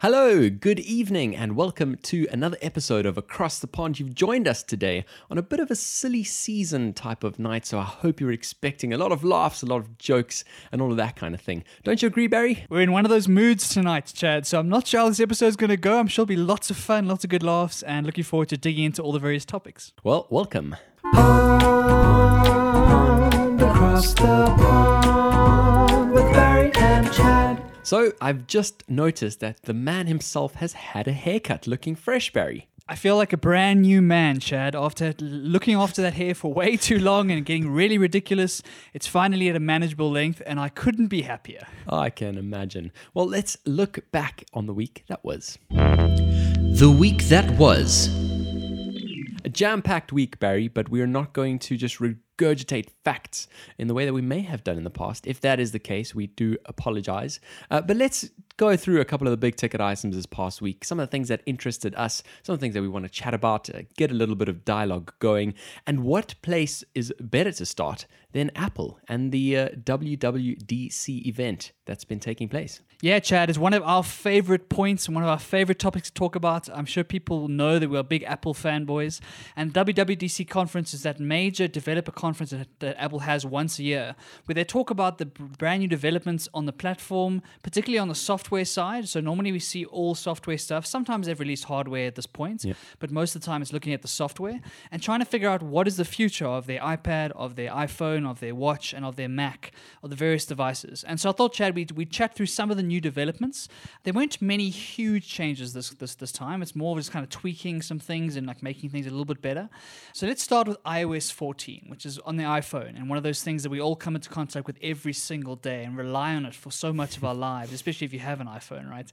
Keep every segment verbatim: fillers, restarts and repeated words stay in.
Hello, good evening, and welcome to another episode of Across the Pond. You've joined us today on a bit of a silly season type of night, so I hope you're expecting a lot of laughs, a lot of jokes, and all of that kind of thing. Don't you agree, Barry? We're in one of those moods tonight, Chad, so I'm not sure how this episode's going to go. I'm sure it'll be lots of fun, lots of good laughs, and looking forward to digging into all the various topics. Well, welcome. Pond, across the pond with Barry and Chad. So I've just noticed that the man himself has had a haircut, looking fresh, Barry. I feel like a brand new man, Chad, after looking after that hair for way too long and getting really ridiculous. It's finally at a manageable length, and I couldn't be happier. I can imagine. Well, let's look back on the week that was. The week that was. A jam-packed week, Barry, but we're not going to just regurgitate facts in the way that we may have done in the past. If that is the case, we do apologize. Uh, but let's go through a couple of the big-ticket items this past week, some of the things that interested us, some of the things that we want to chat about, uh, get a little bit of dialogue going. And what place is better to start than Apple and the uh, W W D C event that's been taking place? Yeah, Chad, it's one of our favorite points and one of our favorite topics to talk about. I'm sure people know that we're big Apple fanboys. And W W D C conference is that major developer conference that, that Apple has once a year, where they talk about the brand new developments on the platform, particularly on the software side. So normally we see all software stuff. Sometimes they've released hardware at this point, yeah. But most of the time it's looking at the software and trying to figure out what is the future of their iPad, of their iPhone, of their watch, and of their Mac, of the various devices. And so I thought, Chad, we'd, we'd chat through some of the new developments. There weren't many huge changes this this this time. It's more of just kind of tweaking some things and like making things a little bit better. So let's start with i O S fourteen, which is on the iPhone and one of those things that we all come into contact with every single day and rely on it for so much of our lives, especially if you have an iPhone, right?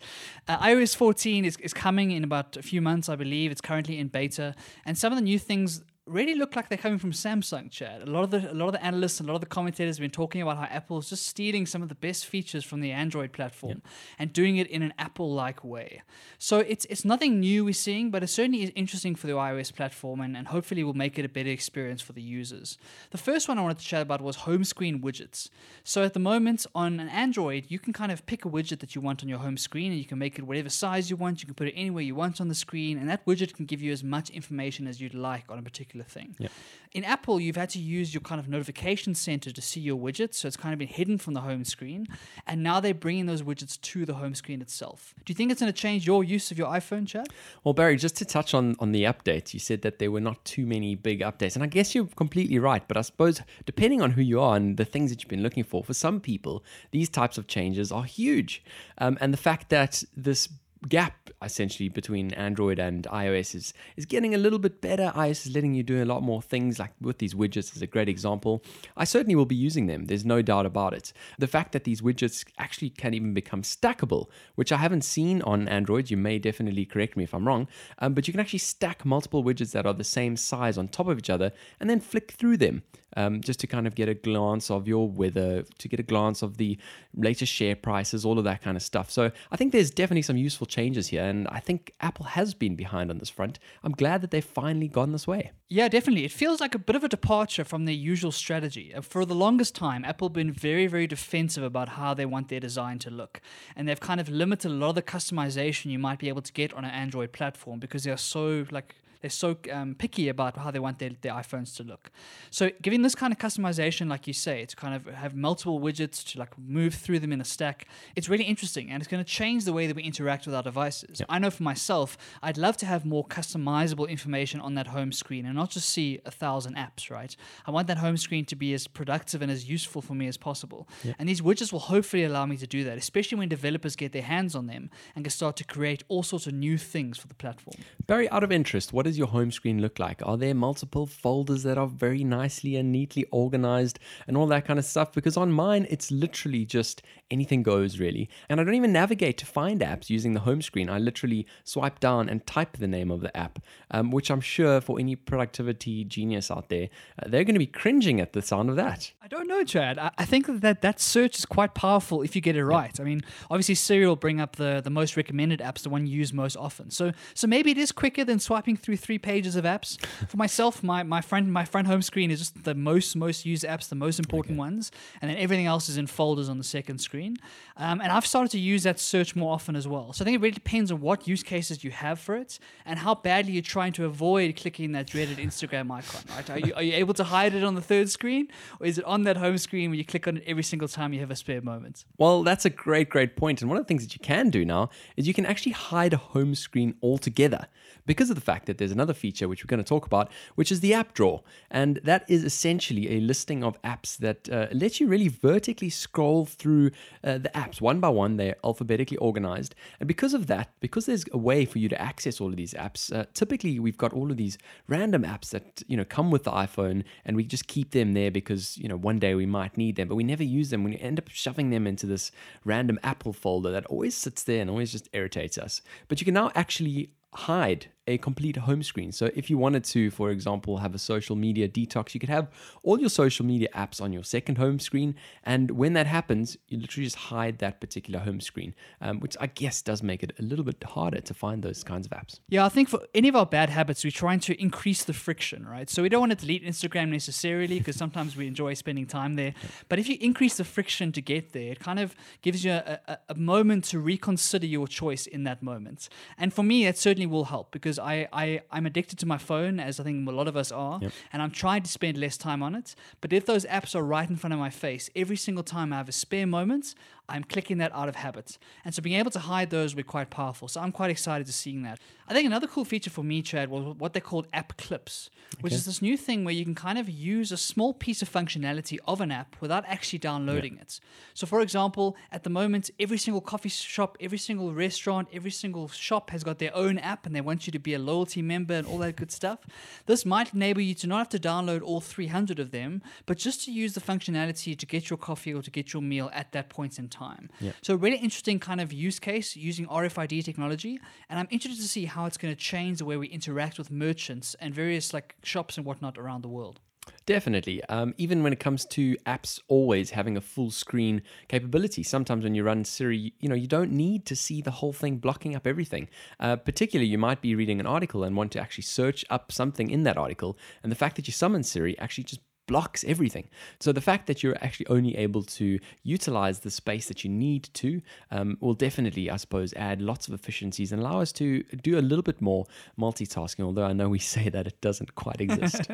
Uh, i O S fourteen is, is coming in about a few months, I believe. It's currently in beta, and some of the new things really look like they're coming from Samsung, Chad. A lot of the a lot of the analysts and a lot of the commentators have been talking about how Apple's just stealing some of the best features from the Android platform, yep, and doing it in an Apple-like way. So it's it's nothing new we're seeing, but it certainly is interesting for the iOS platform, and, and hopefully will make it a better experience for the users. The first one I wanted to chat about was home screen widgets. So at the moment on an Android, you can kind of pick a widget that you want on your home screen, and you can make it whatever size you want, you can put it anywhere you want on the screen, and that widget can give you as much information as you'd like on a particular thing. Yep. In Apple, you've had to use your kind of notification center to see your widgets, so it's kind of been hidden from the home screen, and now they're bringing those widgets to the home screen itself. Do you think it's going to change your use of your iPhone, Chad? Well, Barry, just to touch on, on the updates, you said that there were not too many big updates, and I guess you're completely right, but I suppose depending on who you are and the things that you've been looking for, for some people, these types of changes are huge. Um, and the fact that this gap essentially between Android and iOS is, is getting a little bit better. iOS is letting you do a lot more things, like with these widgets is a great example. I certainly will be using them. There's no doubt about it. The fact that these widgets actually can even become stackable, which I haven't seen on Android. You may definitely correct me if I'm wrong, um, but you can actually stack multiple widgets that are the same size on top of each other and then flick through them. Um, just to kind of get a glance of your weather, to get a glance of the latest share prices, all of that kind of stuff. So I think there's definitely some useful changes here, and I think Apple has been behind on this front. I'm glad that they've finally gone this way. Yeah, definitely. It feels like a bit of a departure from their usual strategy. For the longest time, Apple have been very, very defensive about how they want their design to look, and they've kind of limited a lot of the customization you might be able to get on an Android platform because they are so like... They're so um, picky about how they want their, their iPhones to look. So giving this kind of customization, like you say, to kind of have multiple widgets, to like move through them in a stack, it's really interesting, and it's going to change the way that we interact with our devices. Yep. I know for myself, I'd love to have more customizable information on that home screen and not just see a thousand apps, right? I want that home screen to be as productive and as useful for me as possible. Yep. And these widgets will hopefully allow me to do that, especially when developers get their hands on them and can start to create all sorts of new things for the platform. Barry, out of interest, what is your home screen look like? Are there multiple folders that are very nicely and neatly organized and all that kind of stuff? Because on mine, it's literally just anything goes, really. And I don't even navigate to find apps using the home screen. I literally swipe down and type the name of the app, um, which I'm sure for any productivity genius out there, uh, they're going to be cringing at the sound of that. I don't know, Chad. I, I think that that search is quite powerful if you get it right. Yeah. I mean, obviously Siri will bring up the, the most recommended apps, the one you use most often. So, so maybe it is quicker than swiping through three pages of apps. For myself, my my friend my friend home screen is just the most most used apps, the most important okay. ones, and then everything else is in folders on the second screen. Um, and I've started to use that search more often as well. So I think it really depends on what use cases you have for it and how badly you're trying to avoid clicking that dreaded Instagram icon. Right? Are you are you able to hide it on the third screen, or is it on that home screen where you click on it every single time you have a spare moment? Well, that's a great great point. And one of the things that you can do now is you can actually hide a home screen altogether, because of the fact that there's another feature which we're going to talk about, which is the app drawer. And that is essentially a listing of apps that uh, lets you really vertically scroll through uh, the apps one by one. They're alphabetically organized. And because of that, because there's a way for you to access all of these apps, uh, typically we've got all of these random apps that, you know, come with the iPhone, and we just keep them there because, you know, one day we might need them, but we never use them. We end up shoving them into this random Apple folder that always sits there and always just irritates us. But you can now actually hide a complete home screen. So if you wanted to, for example, have a social media detox, you could have all your social media apps on your second home screen. And when that happens, you literally just hide that particular home screen, um, which I guess does make it a little bit harder to find those kinds of apps. Yeah, I think for any of our bad habits, we're trying to increase the friction, right? So we don't want to delete Instagram necessarily, because sometimes we enjoy spending time there. But if you increase the friction to get there, it kind of gives you a, a, a moment to reconsider your choice in that moment. And for me, that certainly will help, because I, I, I'm addicted to my phone, as I think a lot of us are, yep. and I'm trying to spend less time on it. But if those apps are right in front of my face, every single time I have a spare moment, I'm clicking that out of habit. And so being able to hide those would be quite powerful. So I'm quite excited to seeing that. I think another cool feature for me, Chad, was what they called app clips, which okay. is this new thing where you can kind of use a small piece of functionality of an app without actually downloading yep. it. So for example, at the moment, every single coffee shop, every single restaurant, every single shop has got their own app, and they want you to be a loyalty member and all that good stuff. This might enable you to not have to download all three hundred of them, but just to use the functionality to get your coffee or to get your meal at that point in time. Yep. So really interesting kind of use case using R F I D technology. And I'm interested to see how it's going to change the way we interact with merchants and various like shops and whatnot around the world. Definitely. Um, even when it comes to apps always having a full screen capability, sometimes when you run Siri, you know, you don't need to see the whole thing blocking up everything. Uh, particularly, you might be reading an article and want to actually search up something in that article. And the fact that you summon Siri actually just blocks everything. So the fact that you're actually only able to utilize the space that you need to um, will definitely, I suppose, add lots of efficiencies and allow us to do a little bit more multitasking, although I know we say that it doesn't quite exist.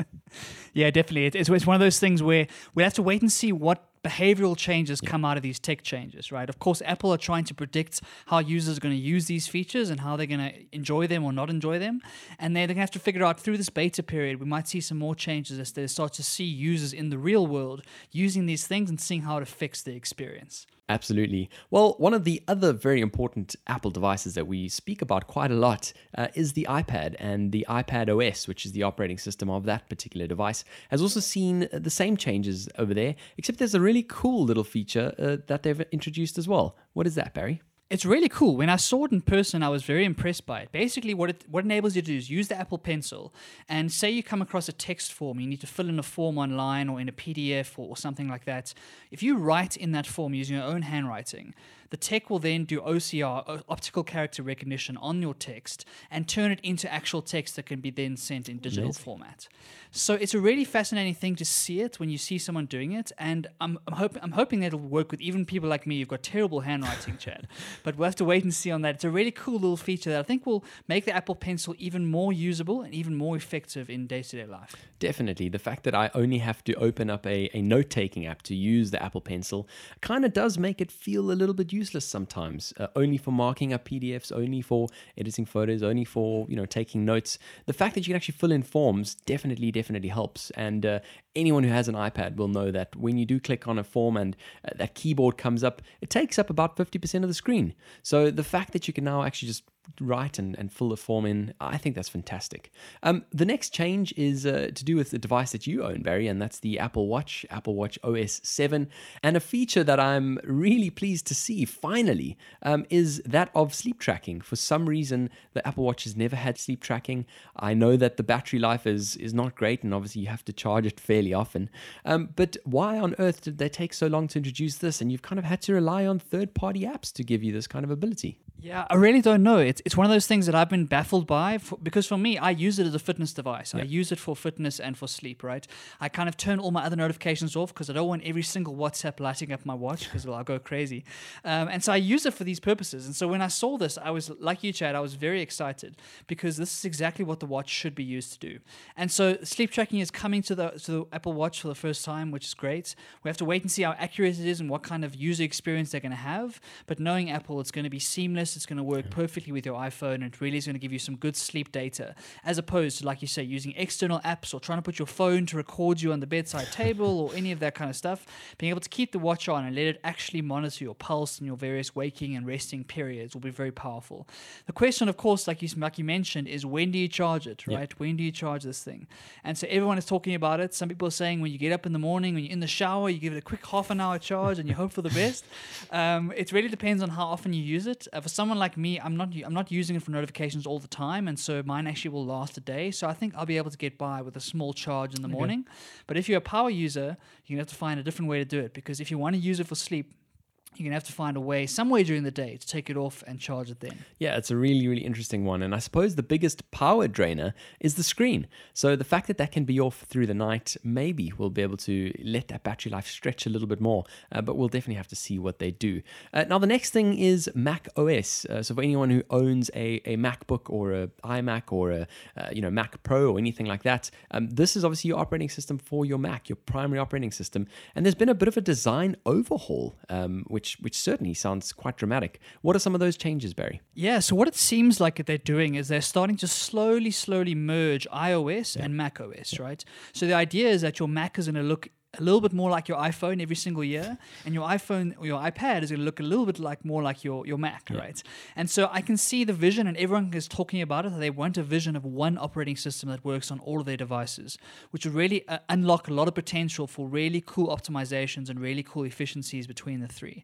Yeah, definitely. It's, it's one of those things where we'll have to wait and see what behavioral changes yeah. come out of these tech changes, right? Of course, Apple are trying to predict how users are going to use these features and how they're going to enjoy them or not enjoy them. And they're going to have to figure out through this beta period, we might see some more changes as they start to see users in the real world using these things and seeing how it affects their experience. Absolutely. Well, one of the other very important Apple devices that we speak about quite a lot uh, is the iPad, and the iPad O S, which is the operating system of that particular device, has also seen the same changes over there, except there's a really cool little feature uh, that they've introduced as well. What is that, Barry? It's really cool. When I saw it in person, I was very impressed by it. Basically, what it what enables you to do is use the Apple Pencil, and say you come across a text form, you need to fill in a form online or in a P D F or, or something like that. If you write in that form using your own handwriting, the tech will then do O C R, optical character recognition, on your text and turn it into actual text that can be then sent in digital Amazing. format. So it's a really fascinating thing to see it when you see someone doing it, and I'm, I'm, hope, I'm hoping that it'll work with even people like me who've got terrible handwriting, Chad. But we'll have to wait and see on that. It's a really cool little feature that I think will make the Apple Pencil even more usable and even more effective in day-to-day life. Definitely. The fact that I only have to open up a, a note-taking app to use the Apple Pencil kind of does make it feel a little bit useful. Useless sometimes, uh, only for marking up P D Fs, only for editing photos, only for, you know, taking notes. The fact that you can actually fill in forms definitely, definitely helps. And uh, anyone who has an iPad will know that when you do click on a form and uh, that keyboard comes up, it takes up about fifty percent of the screen. So the fact that you can now actually just write and, and fill the form in, I think that's fantastic. Um, the next change is uh, to do with the device that you own, Barry, and that's the Apple Watch, Apple Watch O S seven. And a feature that I'm really pleased to see finally um, is that of sleep tracking. For some reason, the Apple Watch has never had sleep tracking. I know that the battery life is, is not great, and obviously you have to charge it fairly often. Um, but why on earth did they take so long to introduce this? And you've kind of had to rely on third-party apps to give you this kind of ability. Yeah, I really don't know. It's it's one of those things that I've been baffled by for, because for me, I use it as a fitness device. Yeah. I use it for fitness and for sleep, right? I kind of turn all my other notifications off because I don't want every single WhatsApp lighting up my watch because I'll go crazy. Um, and so I use it for these purposes. And so when I saw this, I was, like you, Chad, I was very excited because this is exactly what the watch should be used to do. And so sleep tracking is coming to the, to the Apple Watch for the first time, which is great. We have to wait and see how accurate it is and what kind of user experience they're going to have. But knowing Apple, it's going to be seamless. It's going to work perfectly with your iPhone, and it really is going to give you some good sleep data, as opposed to, like you say, using external apps or trying to put your phone to record you on the bedside table or any of that kind of stuff. Being able to keep the watch on and let it actually monitor your pulse and your various waking and resting periods will be very powerful. The question, of course, like you, like you mentioned, is when do you charge it, right? Yep. When do you charge this thing? And so everyone is talking about it. Some people are saying when you get up in the morning, when you're in the shower, you give it a quick half an hour charge and you hope for the best. Um, it really depends on how often you use it. Uh, for someone like me, I'm not I'm not using it for notifications all the time, and so mine actually will last a day. So I think I'll be able to get by with a small charge in the okay. morning. But if you're a power user, you're gonna have to find a different way to do it, because if you want to use it for sleep, you're gonna have to find a way, some way during the day, to take it off and charge it then. Yeah, it's a really, really interesting one. And I suppose the biggest power drainer is the screen. So the fact that that can be off through the night, maybe we'll be able to let that battery life stretch a little bit more, uh, but we'll definitely have to see what they do. Uh, now, the next thing is Mac O S. Uh, so for anyone who owns a, a MacBook or a iMac or a uh, you know Mac Pro or anything like that, um, this is obviously your operating system for your Mac, your primary operating system. And there's been a bit of a design overhaul, um, which Which, which certainly sounds quite dramatic. What are some of those changes, Barry? Yeah, so what it seems like they're doing is they're starting to slowly, slowly merge iOS yeah. and macOS, yeah. right? So the idea is that your Mac is going to look a little bit more like your iPhone every single year, and your iPhone or your iPad is going to look a little bit like more like your, your Mac, yeah. right? And so I can see the vision, and everyone is talking about it, that they want a vision of one operating system that works on all of their devices, which would really uh, unlock a lot of potential for really cool optimizations and really cool efficiencies between the three.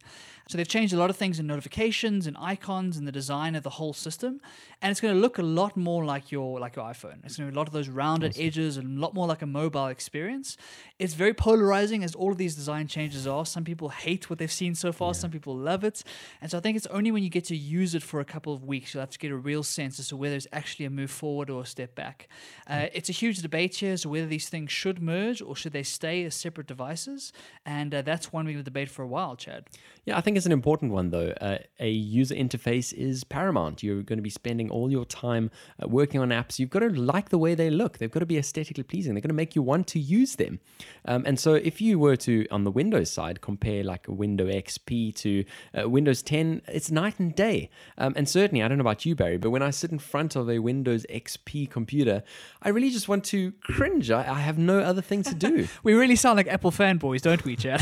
So they've changed a lot of things in notifications and icons and the design of the whole system, and it's going to look a lot more like your like your iPhone. It's going to be a lot of those rounded awesome. edges and a lot more like a mobile experience. It's very polarizing. Polarizing as all of these design changes are. Some people hate what they've seen so far, yeah. some people love it. And so I think it's only when you get to use it for a couple of weeks, you'll have to get a real sense as to whether it's actually a move forward or a step back. Uh, it's a huge debate here as to whether these things should merge or should they stay as separate devices. And uh, that's one we're going to debate for a while, Chad. Yeah, I think it's an important one though. Uh, a user interface is paramount. You're going to be spending all your time uh, working on apps. You've got to like the way they look. They've got to be aesthetically pleasing. They're going to make you want to use them. Um, and so So if you were to, on the Windows side, compare like a Windows X P to uh, Windows ten, it's night and day. Um, and certainly, I don't know about you, Barry, but when I sit in front of a Windows X P computer, I really just want to cringe. I, I have no other thing to do. We really sound like Apple fanboys, don't we, Chad?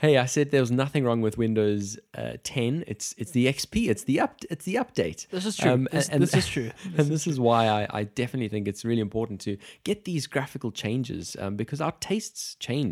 Hey, I said there was nothing wrong with Windows uh, ten. It's it's the X P. It's the up. It's the update. This is true. Um, this, and, this is true. This and this is, is why I, I definitely think it's really important to get these graphical changes um, because our tastes change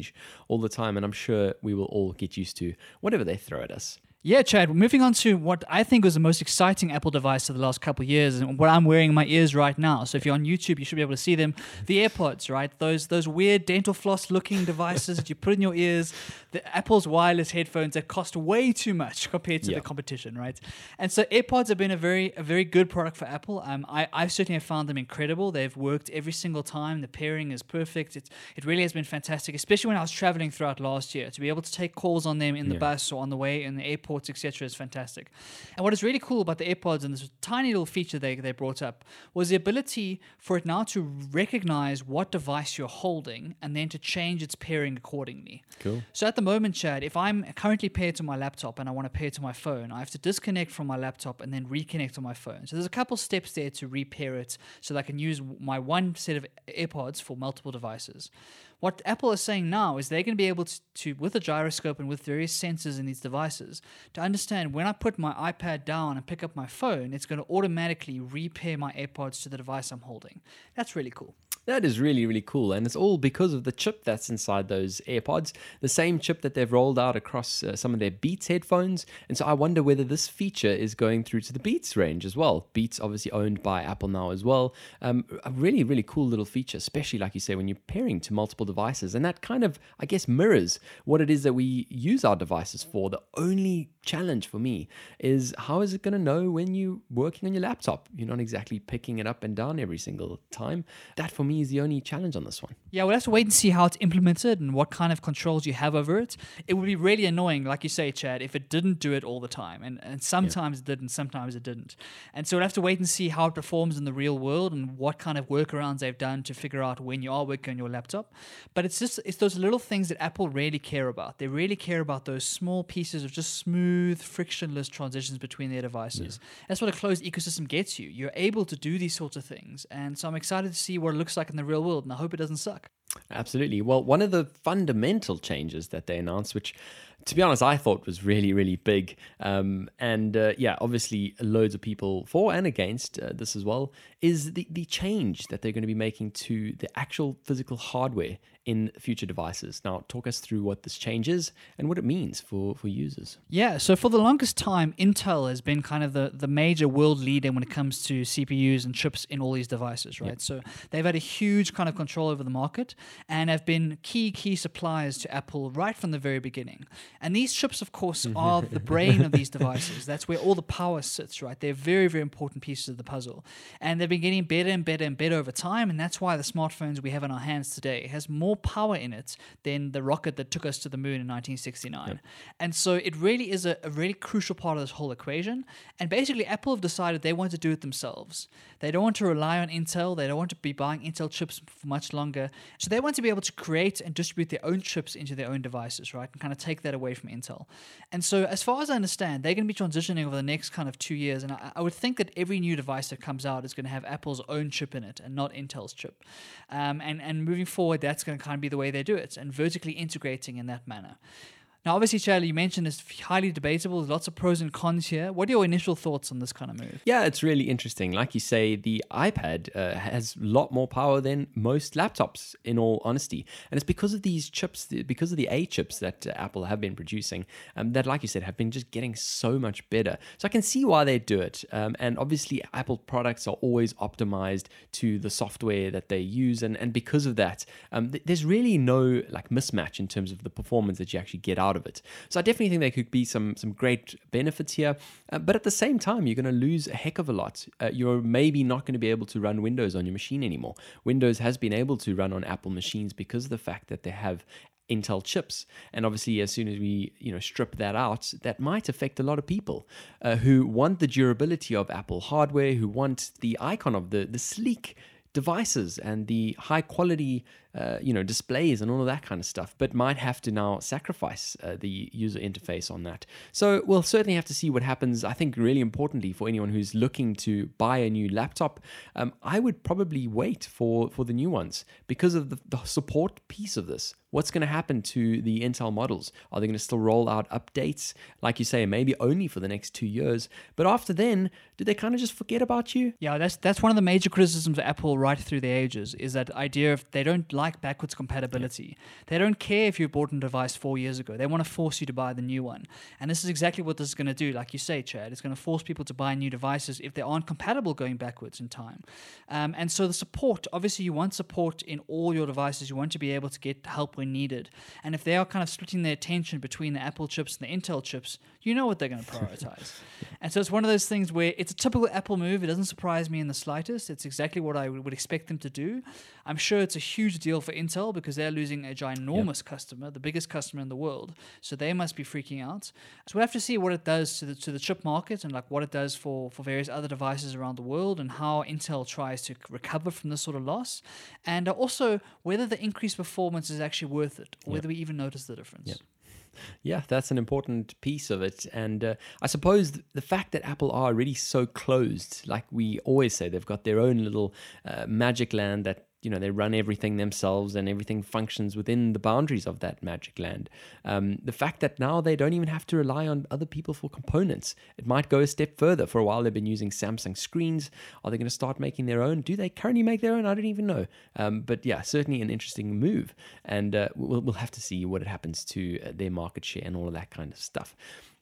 all the time, and I'm sure we will all get used to whatever they throw at us. Yeah, Chad, moving on to what I think was the most exciting Apple device of the last couple of years, and what I'm wearing in my ears right now. So if you're on YouTube, you should be able to see them. The AirPods, right? Those those weird dental floss looking devices that you put in your ears. The Apple's wireless headphones that cost way too much compared to yeah. the competition, right? And so AirPods have been a very a very good product for Apple. Um, I, I certainly have found them incredible. They've worked every single time. The pairing is perfect. It, it really has been fantastic, especially when I was traveling throughout last year. To be able to take calls on them in the yeah. bus or on the way in the airport, et cetera, is fantastic. And what is really cool about the AirPods and this tiny little feature they, they brought up was the ability for it now to recognize what device you're holding and then to change its pairing accordingly. Cool. So at the moment, Chad, if I'm currently paired to my laptop and I want to pair to my phone, I have to disconnect from my laptop and then reconnect to my phone. So there's a couple steps there to repair it so that I can use my one set of AirPods for multiple devices. What Apple is saying now is they're going to be able to, to, with a gyroscope and with various sensors in these devices, to understand when I put my iPad down and pick up my phone, it's going to automatically repair my AirPods to the device I'm holding. That's really cool. That is really, really cool. And it's all because of the chip that's inside those AirPods, the same chip that they've rolled out across uh, some of their Beats headphones. And so I wonder whether this feature is going through to the Beats range as well. Beats obviously owned by Apple now as well. Um, a really, really cool little feature, especially like you say, when you're pairing to multiple devices. And that kind of, I guess, mirrors what it is that we use our devices for. The only challenge for me is how is it going to know when you're working on your laptop? You're not exactly picking it up and down every single time. That for me is the only challenge on this one. Yeah, we'll have to wait and see how it's implemented and what kind of controls you have over it. It would be really annoying, like you say, Chad, if it didn't do it all the time. And, and sometimes yeah. it didn't, sometimes it didn't. And so we'll have to wait and see how it performs in the real world and what kind of workarounds they've done to figure out when you are working on your laptop. But it's just, it's those little things that Apple really care about. They really care about those small pieces of just smooth, frictionless transitions between their devices. Yeah. That's what a closed ecosystem gets you. You're able to do these sorts of things. And so I'm excited to see what it looks like in the real world, and I hope it doesn't suck. Absolutely. Well, one of the fundamental changes that they announced, which to be honest, I thought was really, really big. Um, and uh, yeah, obviously loads of people for and against uh, this as well, is the, the change that they're going to be making to the actual physical hardware in future devices. Now, talk us through what this change is and what it means for, for users. Yeah, so for the longest time, Intel has been kind of the, the major world leader when it comes to C P Us and chips in all these devices, right? Yep. So they've had a huge kind of control over the market and have been key, key suppliers to Apple right from the very beginning. And these chips, of course, are the brain of these devices. That's where all the power sits, right? They're very, very important pieces of the puzzle. And they've been getting better and better and better over time, and that's why the smartphones we have in our hands today has more power in it than the rocket that took us to the moon in nineteen sixty-nine. Yep. And so it really is a, a really crucial part of this whole equation. And basically, Apple have decided they want to do it themselves. They don't want to rely on Intel. They don't want to be buying Intel chips for much longer. So they want to be able to create and distribute their own chips into their own devices, right? And kind of take that away from Intel. And so as far as I understand, they're going to be transitioning over the next kind of two years. And I, I would think that every new device that comes out is going to have Apple's own chip in it and not Intel's chip. Um, and, and moving forward, that's going to kind of be the way they do it, and vertically integrating in that manner. Now, obviously, Charlie, you mentioned it's highly debatable. There's lots of pros and cons here. What are your initial thoughts on this kind of move? Yeah, it's really interesting. Like you say, the iPad uh, has a lot more power than most laptops, in all honesty. And it's because of these chips, because of the A chips that uh, Apple have been producing, um, that, like you said, have been just getting so much better. So I can see why they do it. Um, and obviously, Apple products are always optimized to the software that they use. And, and because of that, um, th- there's really no like mismatch in terms of the performance that you actually get out of it. So I definitely think there could be some some great benefits here, uh, but at the same time, you're going to lose a heck of a lot. Uh, you're maybe not going to be able to run Windows on your machine anymore. Windows has been able to run on Apple machines because of the fact that they have Intel chips, and obviously as soon as we you know strip that out, that might affect a lot of people uh, who want the durability of Apple hardware, who want the icon of the the sleek devices and the high quality Uh, you know, displays and all of that kind of stuff, but might have to now sacrifice uh, the user interface on that. So we'll certainly have to see what happens. I think really importantly for anyone who's looking to buy a new laptop, um, I would probably wait for, for the new ones because of the, the support piece of this. What's going to happen to the Intel models? Are they going to still roll out updates? Like you say, maybe only for the next two years, but after then, do they kind of just forget about you? Yeah, that's that's one of the major criticisms of Apple right through the ages, is that idea of they don't like Like backwards compatibility. Yeah. They don't care if you bought a device four years ago. They want to force you to buy the new one. And this is exactly what this is going to do. Like you say, Chad, it's going to force people to buy new devices if they aren't compatible going backwards in time. Um, and so the support, obviously you want support in all your devices. You want to be able to get help when needed. And if they are kind of splitting their attention between the Apple chips and the Intel chips, you know what they're going to prioritize. And so it's one of those things where it's a typical Apple move. It doesn't surprise me in the slightest. It's exactly what I would expect them to do. I'm sure it's a huge deal for Intel because they're losing a ginormous yep. customer, the biggest customer in the world. So they must be freaking out. So we'll have to see what it does to the to the chip market and like what it does for, for various other devices around the world and how Intel tries to recover from this sort of loss. And also whether the increased performance is actually worth it or yep. whether we even notice the difference. Yep. Yeah, that's an important piece of it. And uh, I suppose the fact that Apple are already so closed, like we always say, they've got their own little uh, magic land that you know, they run everything themselves and everything functions within the boundaries of that magic land. Um, the fact that now they don't even have to rely on other people for components. It might go a step further. For a while, they've been using Samsung screens. Are they going to start making their own? Do they currently make their own? I don't even know. Um, but yeah, certainly an interesting move. And uh, we'll, we'll have to see what it happens to their market share and all of that kind of stuff.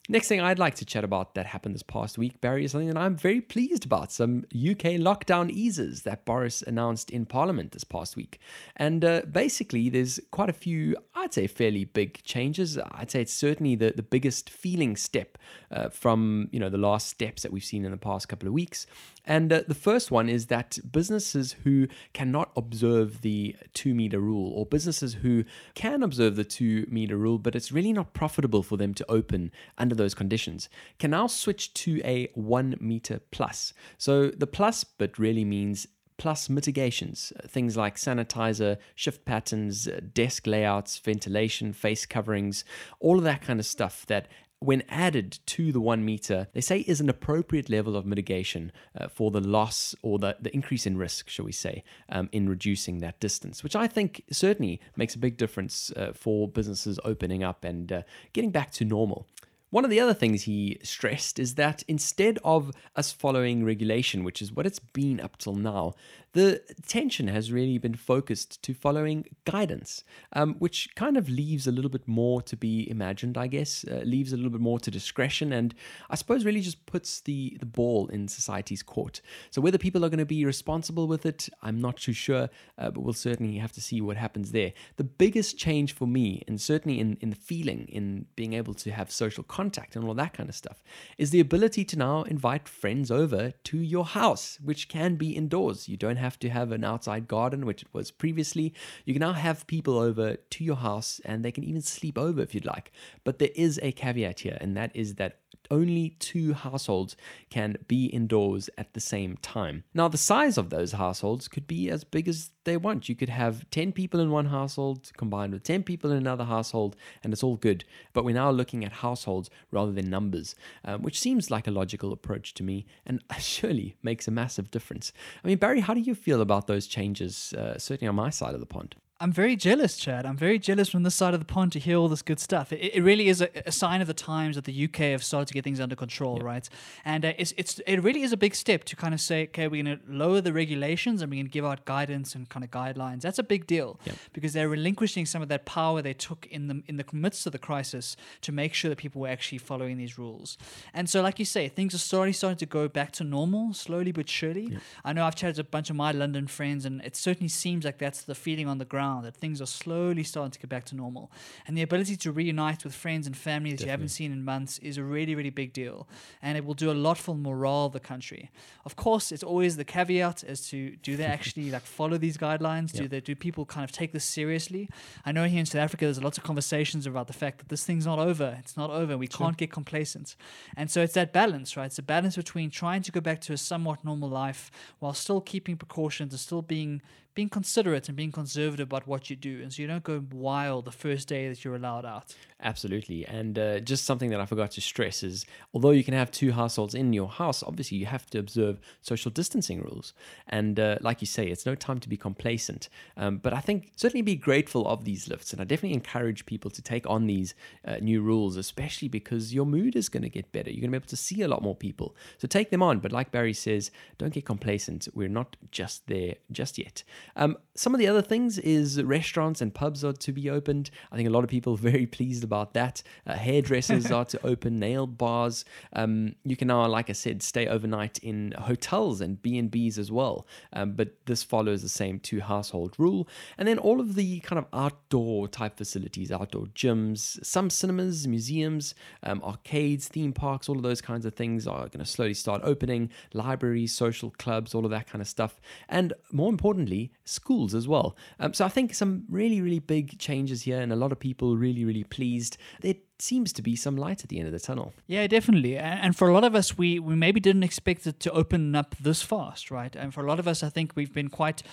Next thing I'd like to chat about that happened this past week, Barry, is something that I'm very pleased about. Some U K lockdown eases that Boris announced in Parliament this past week. And uh, basically, there's quite a few, I'd say, fairly big changes. I'd say it's certainly the, the biggest feeling step uh, from, you know, the last steps that we've seen in the past couple of weeks. And uh, the first one is that businesses who cannot observe the two-meter rule, or businesses who can observe the two-meter rule, but it's really not profitable for them to open under those conditions, can now switch to a one meter plus. So the plus bit really means plus mitigations, things like sanitizer, shift patterns, desk layouts, ventilation, face coverings, all of that kind of stuff that when added to the one meter, they say is an appropriate level of mitigation uh, for the loss or the, the increase in risk, shall we say, um, in reducing that distance, which I think certainly makes a big difference uh, for businesses opening up and uh, getting back to normal. One of the other things he stressed is that instead of us following regulation, which is what it's been up till now, the attention has really been focused to following guidance, um, which kind of leaves a little bit more to be imagined, I guess, uh, leaves a little bit more to discretion, and I suppose really just puts the, the ball in society's court. So whether people are going to be responsible with it, I'm not too sure, uh, but we'll certainly have to see what happens there. The biggest change for me, and certainly in, in the feeling, in being able to have social contact and all that kind of stuff, is the ability to now invite friends over to your house, which can be indoors. You don't have have to have an outside garden, which it was previously. You can now have people over to your house, and they can even sleep over if you'd like. But there is a caveat here, and that is that only two households can be indoors at the same time. Now, the size of those households could be as big as they want. You could have ten people in one household combined with ten people in another household, and it's all good. But we're now looking at households rather than numbers, um, which seems like a logical approach to me and surely makes a massive difference. I mean, Barry, how do you feel about those changes, uh, certainly on my side of the pond? I'm very jealous, Chad. I'm very jealous from this side of the pond to hear all this good stuff. It, it really is a, a sign of the times that the U K have started to get things under control, yep. right? And uh, it's, it's it really is a big step to kind of say, okay, we're going to lower the regulations and we're going to give out guidance and kind of guidelines. That's a big deal yep. because they're relinquishing some of that power they took in the in the midst of the crisis to make sure that people were actually following these rules. And so, like you say, things are slowly starting to go back to normal, slowly but surely. Yep. I know I've chatted to a bunch of my London friends, and it certainly seems like that's the feeling on the ground, that things are slowly starting to get back to normal. And the ability to reunite with friends and family that Definitely. You haven't seen in months is a really, really big deal. And it will do a lot for the morale of the country. Of course, it's always the caveat as to, do they actually like follow these guidelines? Yep. Do they, do people kind of take this seriously? I know here in South Africa, there's lots of conversations about the fact that this thing's not over. It's not over. We True. Can't get complacent. And so it's that balance, right? It's a balance between trying to go back to a somewhat normal life while still keeping precautions and still being being considerate and being conservative about what you do. And so you don't go wild the first day that you're allowed out. Absolutely. And uh, just something that I forgot to stress is, although you can have two households in your house, obviously you have to observe social distancing rules. And uh, like you say, it's no time to be complacent. Um, but I think certainly be grateful of these lifts. And I definitely encourage people to take on these uh, new rules, especially because your mood is going to get better. You're going to be able to see a lot more people. So take them on. But like Barry says, don't get complacent. We're not just there just yet. Um, some of the other things is restaurants and pubs are to be opened. I think a lot of people are very pleased about that. Uh, hairdressers are to open, nail bars. Um, you can now, like I said, stay overnight in hotels and B and B's as well. Um, but this follows the same two household rule. And then all of the kind of outdoor type facilities, outdoor gyms, some cinemas, museums, um, arcades, theme parks, all of those kinds of things are going to slowly start opening. Libraries, social clubs, all of that kind of stuff. And more importantly, schools as well. Um, so I think some really, really big changes here, and a lot of people really, really pleased. They're seems to be some light at the end of the tunnel. Yeah, definitely. And for a lot of us, we, we maybe didn't expect it to open up this fast, right? And for a lot of us, I think we've been quite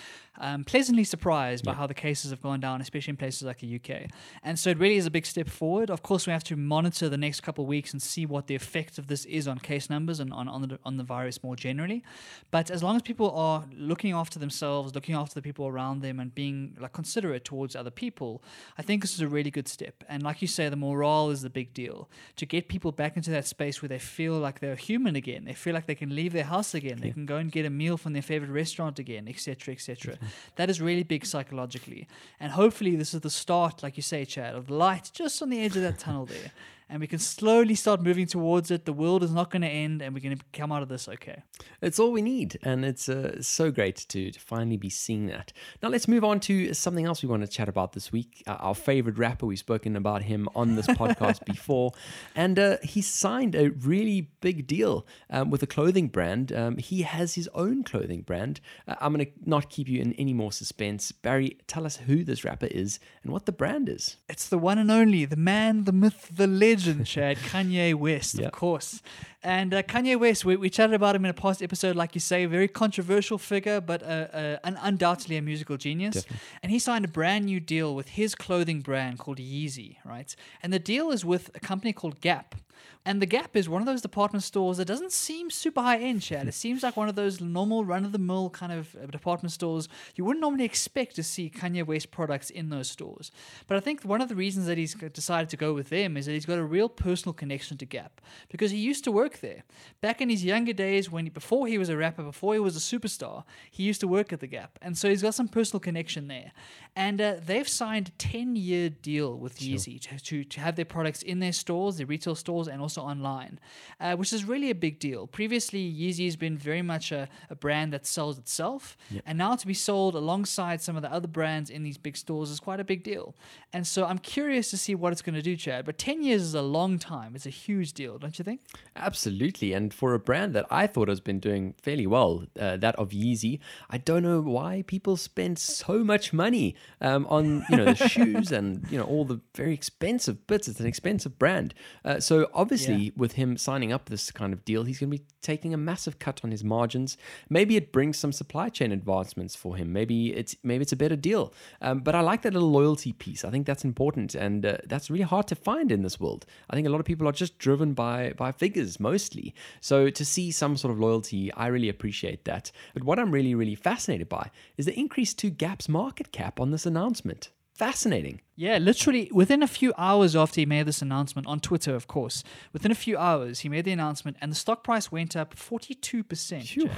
um, pleasantly surprised by yeah. how the cases have gone down, especially in places like the U K. And so it really is a big step forward. Of course, we have to monitor the next couple of weeks and see what the effect of this is on case numbers and on, on, the, on the virus more generally. But as long as people are looking after themselves, looking after the people around them, and being like considerate towards other people, I think this is a really good step. And like you say, the morale is the big deal. To get people back into that space where they feel like they're human again, they feel like they can leave their house again, yeah. they can go and get a meal from their favorite restaurant again, et cetera, et cetera. That is really big psychologically. And hopefully this is the start, like you say, Chad, of light just on the edge of that tunnel there. And we can slowly start moving towards it. The world is not going to end, and we're going to come out of this okay. It's all we need, and it's uh, so great to, to finally be seeing that. Now let's move on to something else we want to chat about this week. Uh, our favorite rapper, we've spoken about him on this podcast before, and uh, he signed a really big deal um, with a clothing brand. Um, he has his own clothing brand. Uh, I'm going to not keep you in any more suspense. Barry, tell us who this rapper is and what the brand is. It's the one and only, the man, the myth, the legend. Chad, Kanye West, yep. of course. And uh, Kanye West, we, we chatted about him in a past episode, like you say, a very controversial figure, but uh, uh, an, undoubtedly a musical genius. Definitely. And he signed a brand new deal with his clothing brand called Yeezy, right? And the deal is with a company called Gap. And the Gap is one of those department stores that doesn't seem super high-end, Chad. It seems like one of those normal run-of-the-mill kind of department stores. You wouldn't normally expect to see Kanye West products in those stores. But I think one of the reasons that he's decided to go with them is that he's got a real personal connection to Gap, because he used to work there. Back in his younger days, when he, before he was a rapper, before he was a superstar, he used to work at the Gap. And so he's got some personal connection there. And uh, they've signed a ten-year deal with sure. Yeezy to, to, to have their products in their stores, their retail stores, and also online, uh, which is really a big deal. Previously, Yeezy has been very much a, a brand that sells itself, yep. and now to be sold alongside some of the other brands in these big stores is quite a big deal. And so I'm curious to see what it's going to do, Chad, but ten years is a long time. It's a huge deal, don't you think? Absolutely, and for a brand that I thought has been doing fairly well, uh, that of Yeezy, I don't know why people spend so much money um, on you know the shoes and you know all the very expensive bits. It's an expensive brand. Uh, so obviously, yeah. with him signing up this kind of deal, he's going to be taking a massive cut on his margins. Maybe it brings some supply chain advancements for him. Maybe it's maybe it's a better deal. Um, but I like that little loyalty piece. I think that's important, and uh, that's really hard to find in this world. I think a lot of people are just driven by by figures mostly. So to see some sort of loyalty, I really appreciate that. But what I'm really, really fascinated by is the increase to Gap's market cap on this announcement. Fascinating. Yeah, literally within a few hours after he made this announcement, on Twitter, of course, within a few hours, he made the announcement and the stock price went up forty-two percent, Chad,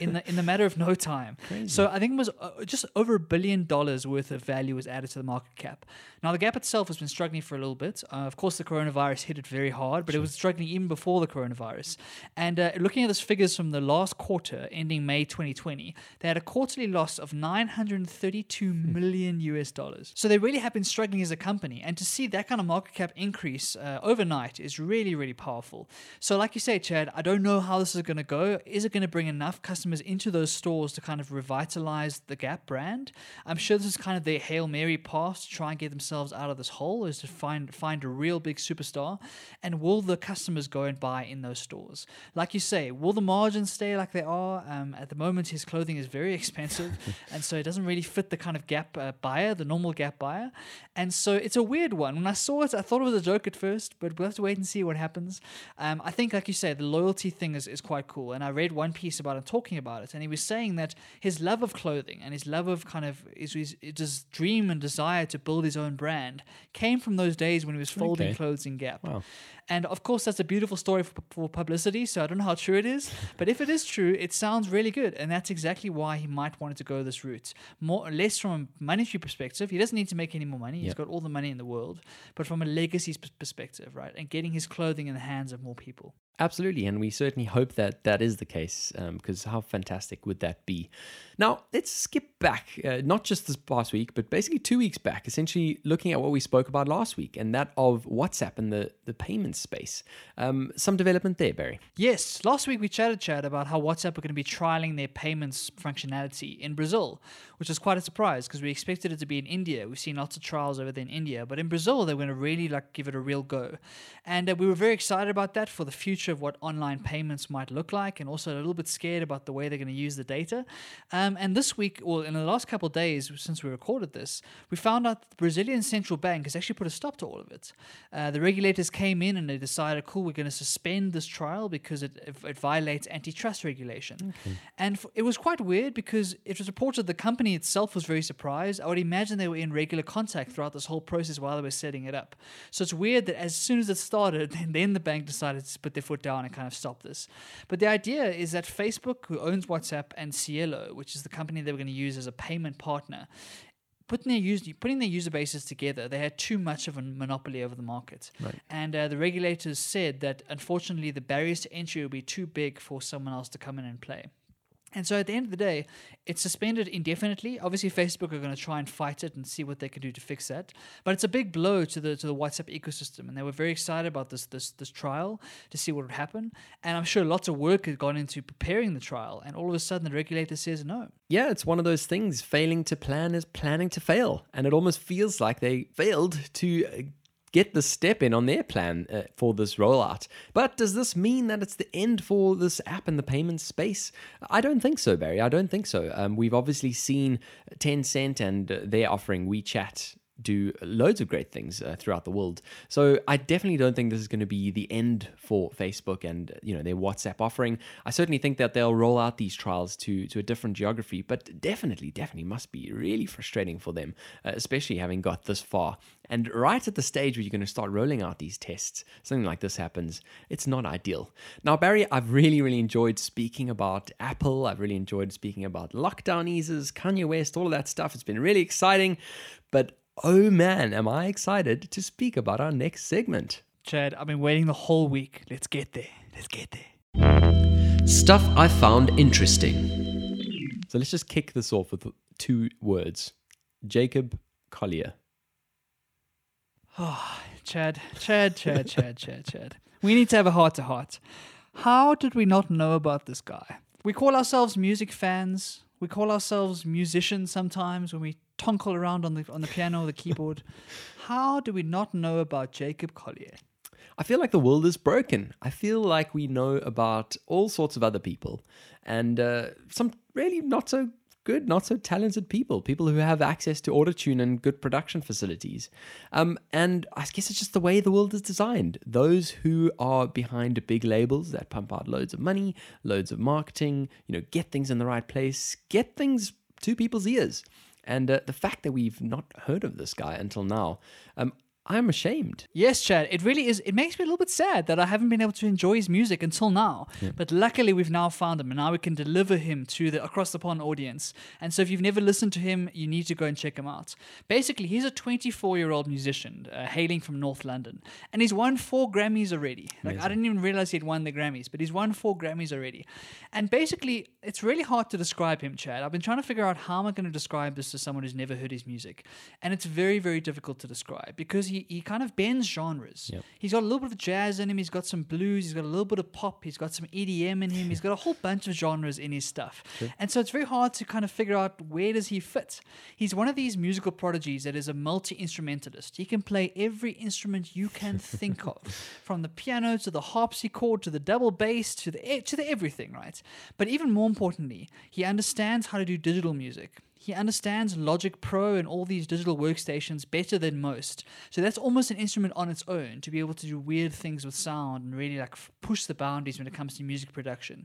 in the in the matter of no time. Crazy. So I think it was uh, just over a billion dollars worth of value was added to the market cap. Now, the Gap itself has been struggling for a little bit. Uh, of course, the coronavirus hit it very hard, but sure. it was struggling even before the coronavirus. And uh, looking at these figures from the last quarter, ending May twenty twenty, they had a quarterly loss of nine hundred thirty-two million U S dollars. So they really have been struggling as a company, and to see that kind of market cap increase uh, overnight is really, really powerful. So like you say, Chad, I don't know how this is going to go. Is it going to bring enough customers into those stores to kind of revitalize the Gap brand? I'm sure this is kind of their Hail Mary pass to try and get themselves out of this hole, is to find find a real big superstar. And will the customers go and buy in those stores? Like you say, will the margins stay like they are? Um, at the moment, his clothing is very expensive, and so it doesn't really fit the kind of Gap uh, buyer, the normal Gap buyer. And so it's a weird one. When I saw it, I thought it was a joke at first, but we'll have to wait and see what happens. Um, I think, like you say, the loyalty thing is, is quite cool. And I read one piece about him talking about it, and he was saying that his love of clothing and his love of kind of his, his, his dream and desire to build his own brand came from those days when he was folding okay. clothes in Gap. Wow. And of course, that's a beautiful story for, for publicity, so I don't know how true it is. But if it is true, it sounds really good. And that's exactly why he might want to go this route. More or less from a monetary perspective, he doesn't need to make any more money. Yep. He's got all the money in the world. But from a legacy perspective, right? And getting his clothing in the hands of more people. Absolutely, and we certainly hope that that is the case, um, because how fantastic would that be? Now, let's skip back, uh, not just this past week, but basically two weeks back, essentially looking at what we spoke about last week, and that of WhatsApp and the, the payment space. Um, some development there, Barry. Yes, last week we chatted, Chad, about how WhatsApp are going to be trialing their payments functionality in Brazil, which is quite a surprise because we expected it to be in India. We've seen lots of trials over there in India, but in Brazil, they're going to really like give it a real go. And uh, we were very excited about that for the future of what online payments might look like, and also a little bit scared about the way they're going to use the data. Um, and this week, or in the last couple of days since we recorded this, we found out that the Brazilian Central Bank has actually put a stop to all of it. Uh, the regulators came in and they decided, cool, we're going to suspend this trial because it, it, it violates antitrust regulation. Okay. And f- it was quite weird because it was reported the company itself was very surprised. I would imagine they were in regular contact throughout this whole process while they were setting it up. So it's weird that as soon as it started, then the bank decided to put their foot down and kind of stop this. But the idea is that Facebook, who owns WhatsApp, and Cielo, which is the company they were going to use as a payment partner, Putting their, user, putting their user bases together, they had too much of a monopoly over the market. Right. And uh, the regulators said that, unfortunately, the barriers to entry will be too big for someone else to come in and play. And so at the end of the day, it's suspended indefinitely. Obviously, Facebook are going to try and fight it and see what they can do to fix that. But it's a big blow to the to the WhatsApp ecosystem. And they were very excited about this this this trial to see what would happen. And I'm sure lots of work had gone into preparing the trial. And all of a sudden, the regulator says no. Yeah, it's one of those things. Failing to plan is planning to fail. And it almost feels like they failed to... Uh, get the step in on their plan uh, for this rollout. But does this mean that it's the end for this app in the payment space? I don't think so, Barry. I don't think so. Um, we've obviously seen Tencent and uh, their offering WeChat do loads of great things uh, throughout the world. So I definitely don't think this is going to be the end for Facebook and, you know, their WhatsApp offering. I certainly think that they'll roll out these trials to to a different geography, but definitely, definitely must be really frustrating for them, uh, especially having got this far. And right at the stage where you're going to start rolling out these tests, something like this happens. It's not ideal. Now, Barry, I've really, really enjoyed speaking about Apple. I've really enjoyed speaking about lockdown eases, Kanye West, all of that stuff. It's been really exciting, but oh man, am I excited to speak about our next segment. Chad, I've been waiting the whole week. Let's get there. Let's get there. Stuff I found interesting. So let's just kick this off with two words. Jacob Collier. Oh, Chad, Chad, Chad, Chad, Chad, Chad. We need to have a heart-to-heart. How did we not know about this guy? We call ourselves music fans. We call ourselves musicians sometimes when we tonkle around on the on the piano or the keyboard. How do we not know about Jacob Collier? I feel like the world is broken. I feel like we know about all sorts of other people and uh, some really not so good, not so talented people, people who have access to autotune and good production facilities. Um, and I guess it's just the way the world is designed. Those who are behind big labels that pump out loads of money, loads of marketing, you know, get things in the right place, get things to people's ears. And uh, the fact that we've not heard of this guy until now, um, I'm ashamed. Yes, Chad, it really is. It makes me a little bit sad that I haven't been able to enjoy his music until now. Yeah. But luckily, we've now found him, and now we can deliver him to the Across the Pond audience. And so if you've never listened to him, you need to go and check him out. Basically, he's a twenty-four-year-old musician uh, hailing from North London, and he's won four Grammys already. Like, I didn't even realize he'd won the Grammys, but he's won four Grammys already. And basically, it's really hard to describe him, Chad. I've been trying to figure out how am I going to describe this to someone who's never heard his music. And it's very, very difficult to describe because he He, he kind of bends genres. Yep. He's got a little bit of jazz in him. He's got some blues. He's got a little bit of pop. He's got some E D M in him. He's got a whole bunch of genres in his stuff. Sure. And so it's very hard to kind of figure out where does he fit. He's one of these musical prodigies that is a multi-instrumentalist. He can play every instrument you can think of, from the piano to the harpsichord to the double bass to the to the everything, right? But even more importantly, he understands how to do digital music. He understands Logic Pro and all these digital workstations better than most. So that's almost an instrument on its own to be able to do weird things with sound and really like f- push the boundaries when it comes to music production.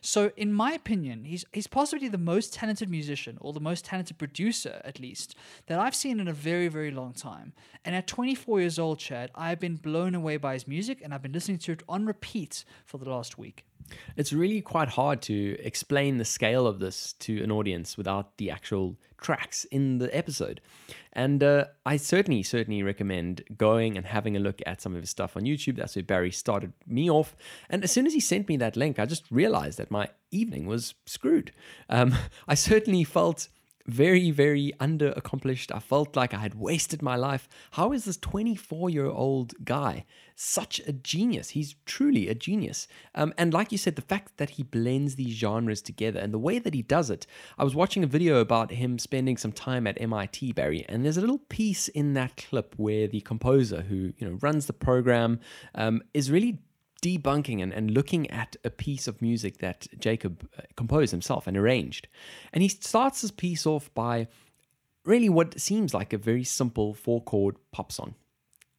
So in my opinion, he's he's possibly the most talented musician or the most talented producer, at least, that I've seen in a very, very long time. And at twenty-four years old, Chad, I've been blown away by his music and I've been listening to it on repeat for the last week. It's really quite hard to explain the scale of this to an audience without the actual tracks in the episode. And uh, I certainly, certainly recommend going and having a look at some of his stuff on YouTube. That's where Barry started me off. And as soon as he sent me that link, I just realized that my evening was screwed. Um, I certainly felt very, very underaccomplished. I felt like I had wasted my life. How is this twenty-four-year-old guy such a genius? He's truly a genius. Um, and like you said, the fact that he blends these genres together and the way that he does it. I was watching a video about him spending some time at M I T, Barry, and there's a little piece in that clip where the composer who, you know, runs the program um, is really debunking and, and looking at a piece of music that Jacob composed himself and arranged. And he starts his piece off by really what seems like a very simple four-chord pop song.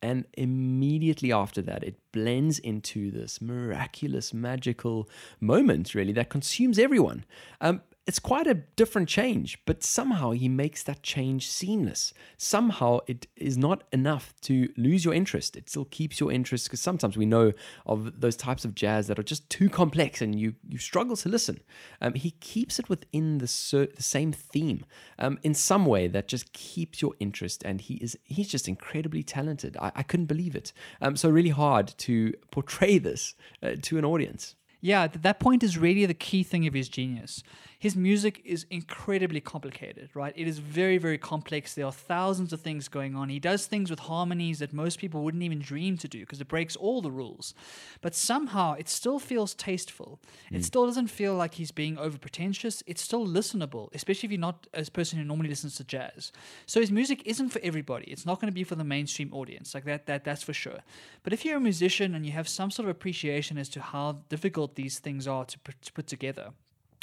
And immediately after that, it blends into this miraculous, magical moment, really, that consumes everyone. Um, it's quite a different change, but somehow he makes that change seamless. Somehow it is not enough to lose your interest. It still keeps your interest, because sometimes we know of those types of jazz that are just too complex and you you struggle to listen. Um, he keeps it within the, ser- the same theme um, in some way that just keeps your interest, and he is he's just incredibly talented. I, I couldn't believe it. Um, so really hard to portray this uh, to an audience. Yeah, that point is really the key thing of his genius. His music is incredibly complicated, right? It is very, very complex. There are thousands of things going on. He does things with harmonies that most people wouldn't even dream to do because it breaks all the rules. But somehow it still feels tasteful. Mm. It still doesn't feel like he's being overpretentious. It's still listenable, especially if you're not a person who normally listens to jazz. So his music isn't for everybody. It's not going to be for the mainstream audience. Like that, that, that's for sure. But if you're a musician and you have some sort of appreciation as to how difficult these things are to put, to put together.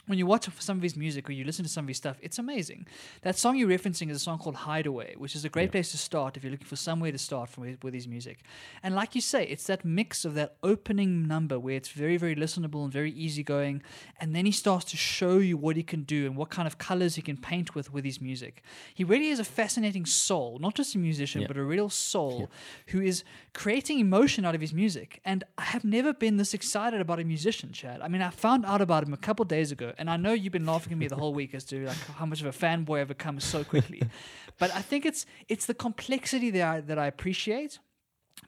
When you watch some of his music or you listen to some of his stuff, it's amazing. That song you're referencing is a song called Hideaway, which is a great yeah. place to start if you're looking for somewhere to start from his, with his music. And like you say, it's that mix of that opening number where it's very, very listenable and very easygoing, and then he starts to show you what he can do and what kind of colors he can paint with with his music. He really is a fascinating soul, not just a musician, yeah. but a real soul yeah. who is creating emotion out of his music. And I have never been this excited about a musician, Chad. I mean, I found out about him a couple days ago, and I know you've been laughing at me the whole week as to like how much of a fanboy I've become so quickly. But I think it's it's the complexity that I, that I appreciate,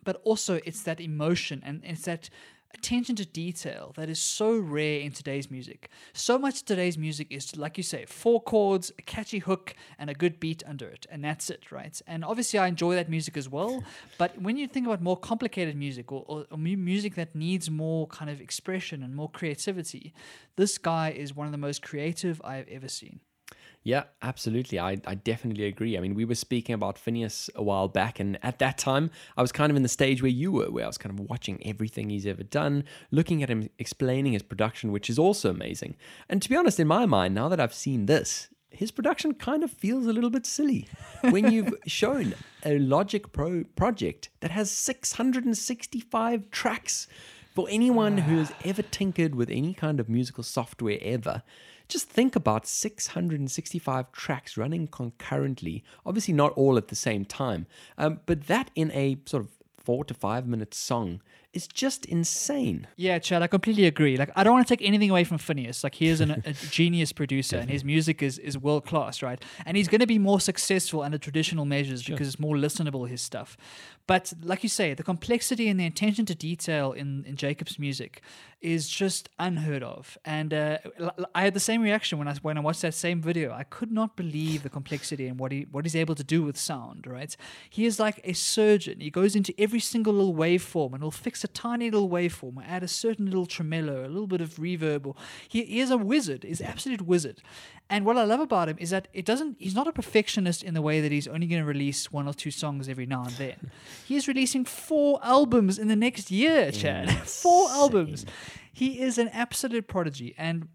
but also it's that emotion and it's that attention to detail that is so rare in today's music. So much of today's music is, like you say, four chords, a catchy hook, and a good beat under it, and that's it, right? And obviously I enjoy that music as well, but when you think about more complicated music or, or, or music that needs more kind of expression and more creativity, this guy is one of the most creative I've ever seen. Yeah, absolutely. I, I definitely agree. I mean, we were speaking about Phineas a while back, and at that time, I was kind of in the stage where you were, where I was kind of watching everything he's ever done, looking at him, explaining his production, which is also amazing. And to be honest, in my mind, now that I've seen this, his production kind of feels a little bit silly when you've shown a Logic Pro project that has six hundred sixty-five tracks for anyone who has ever tinkered with any kind of musical software ever. Just think about six hundred sixty-five tracks running concurrently, obviously not all at the same time, um, but that in a sort of four to five minute song is just insane. Yeah, Chad, I completely agree. Like, I don't want to take anything away from Phineas. Like, he is an, a genius producer and his music is, is world class, right? And he's going to be more successful under traditional measures sure. because it's more listenable, his stuff. But like you say, the complexity and the attention to detail in, in Jacob's music is just unheard of. And uh, I had the same reaction when I when I watched that same video. I could not believe the complexity and what he what he's able to do with sound, right? He is like a surgeon. He goes into every single little waveform and will fix a tiny little waveform or add a certain little tremolo, a little bit of reverb. Or he, he is a wizard. He's an absolute wizard. And what I love about him is that it doesn't. He's not a perfectionist in the way that he's only going to release one or two songs every now and then. He is releasing four albums in the next year, Chad. Four albums. He is an absolute prodigy, and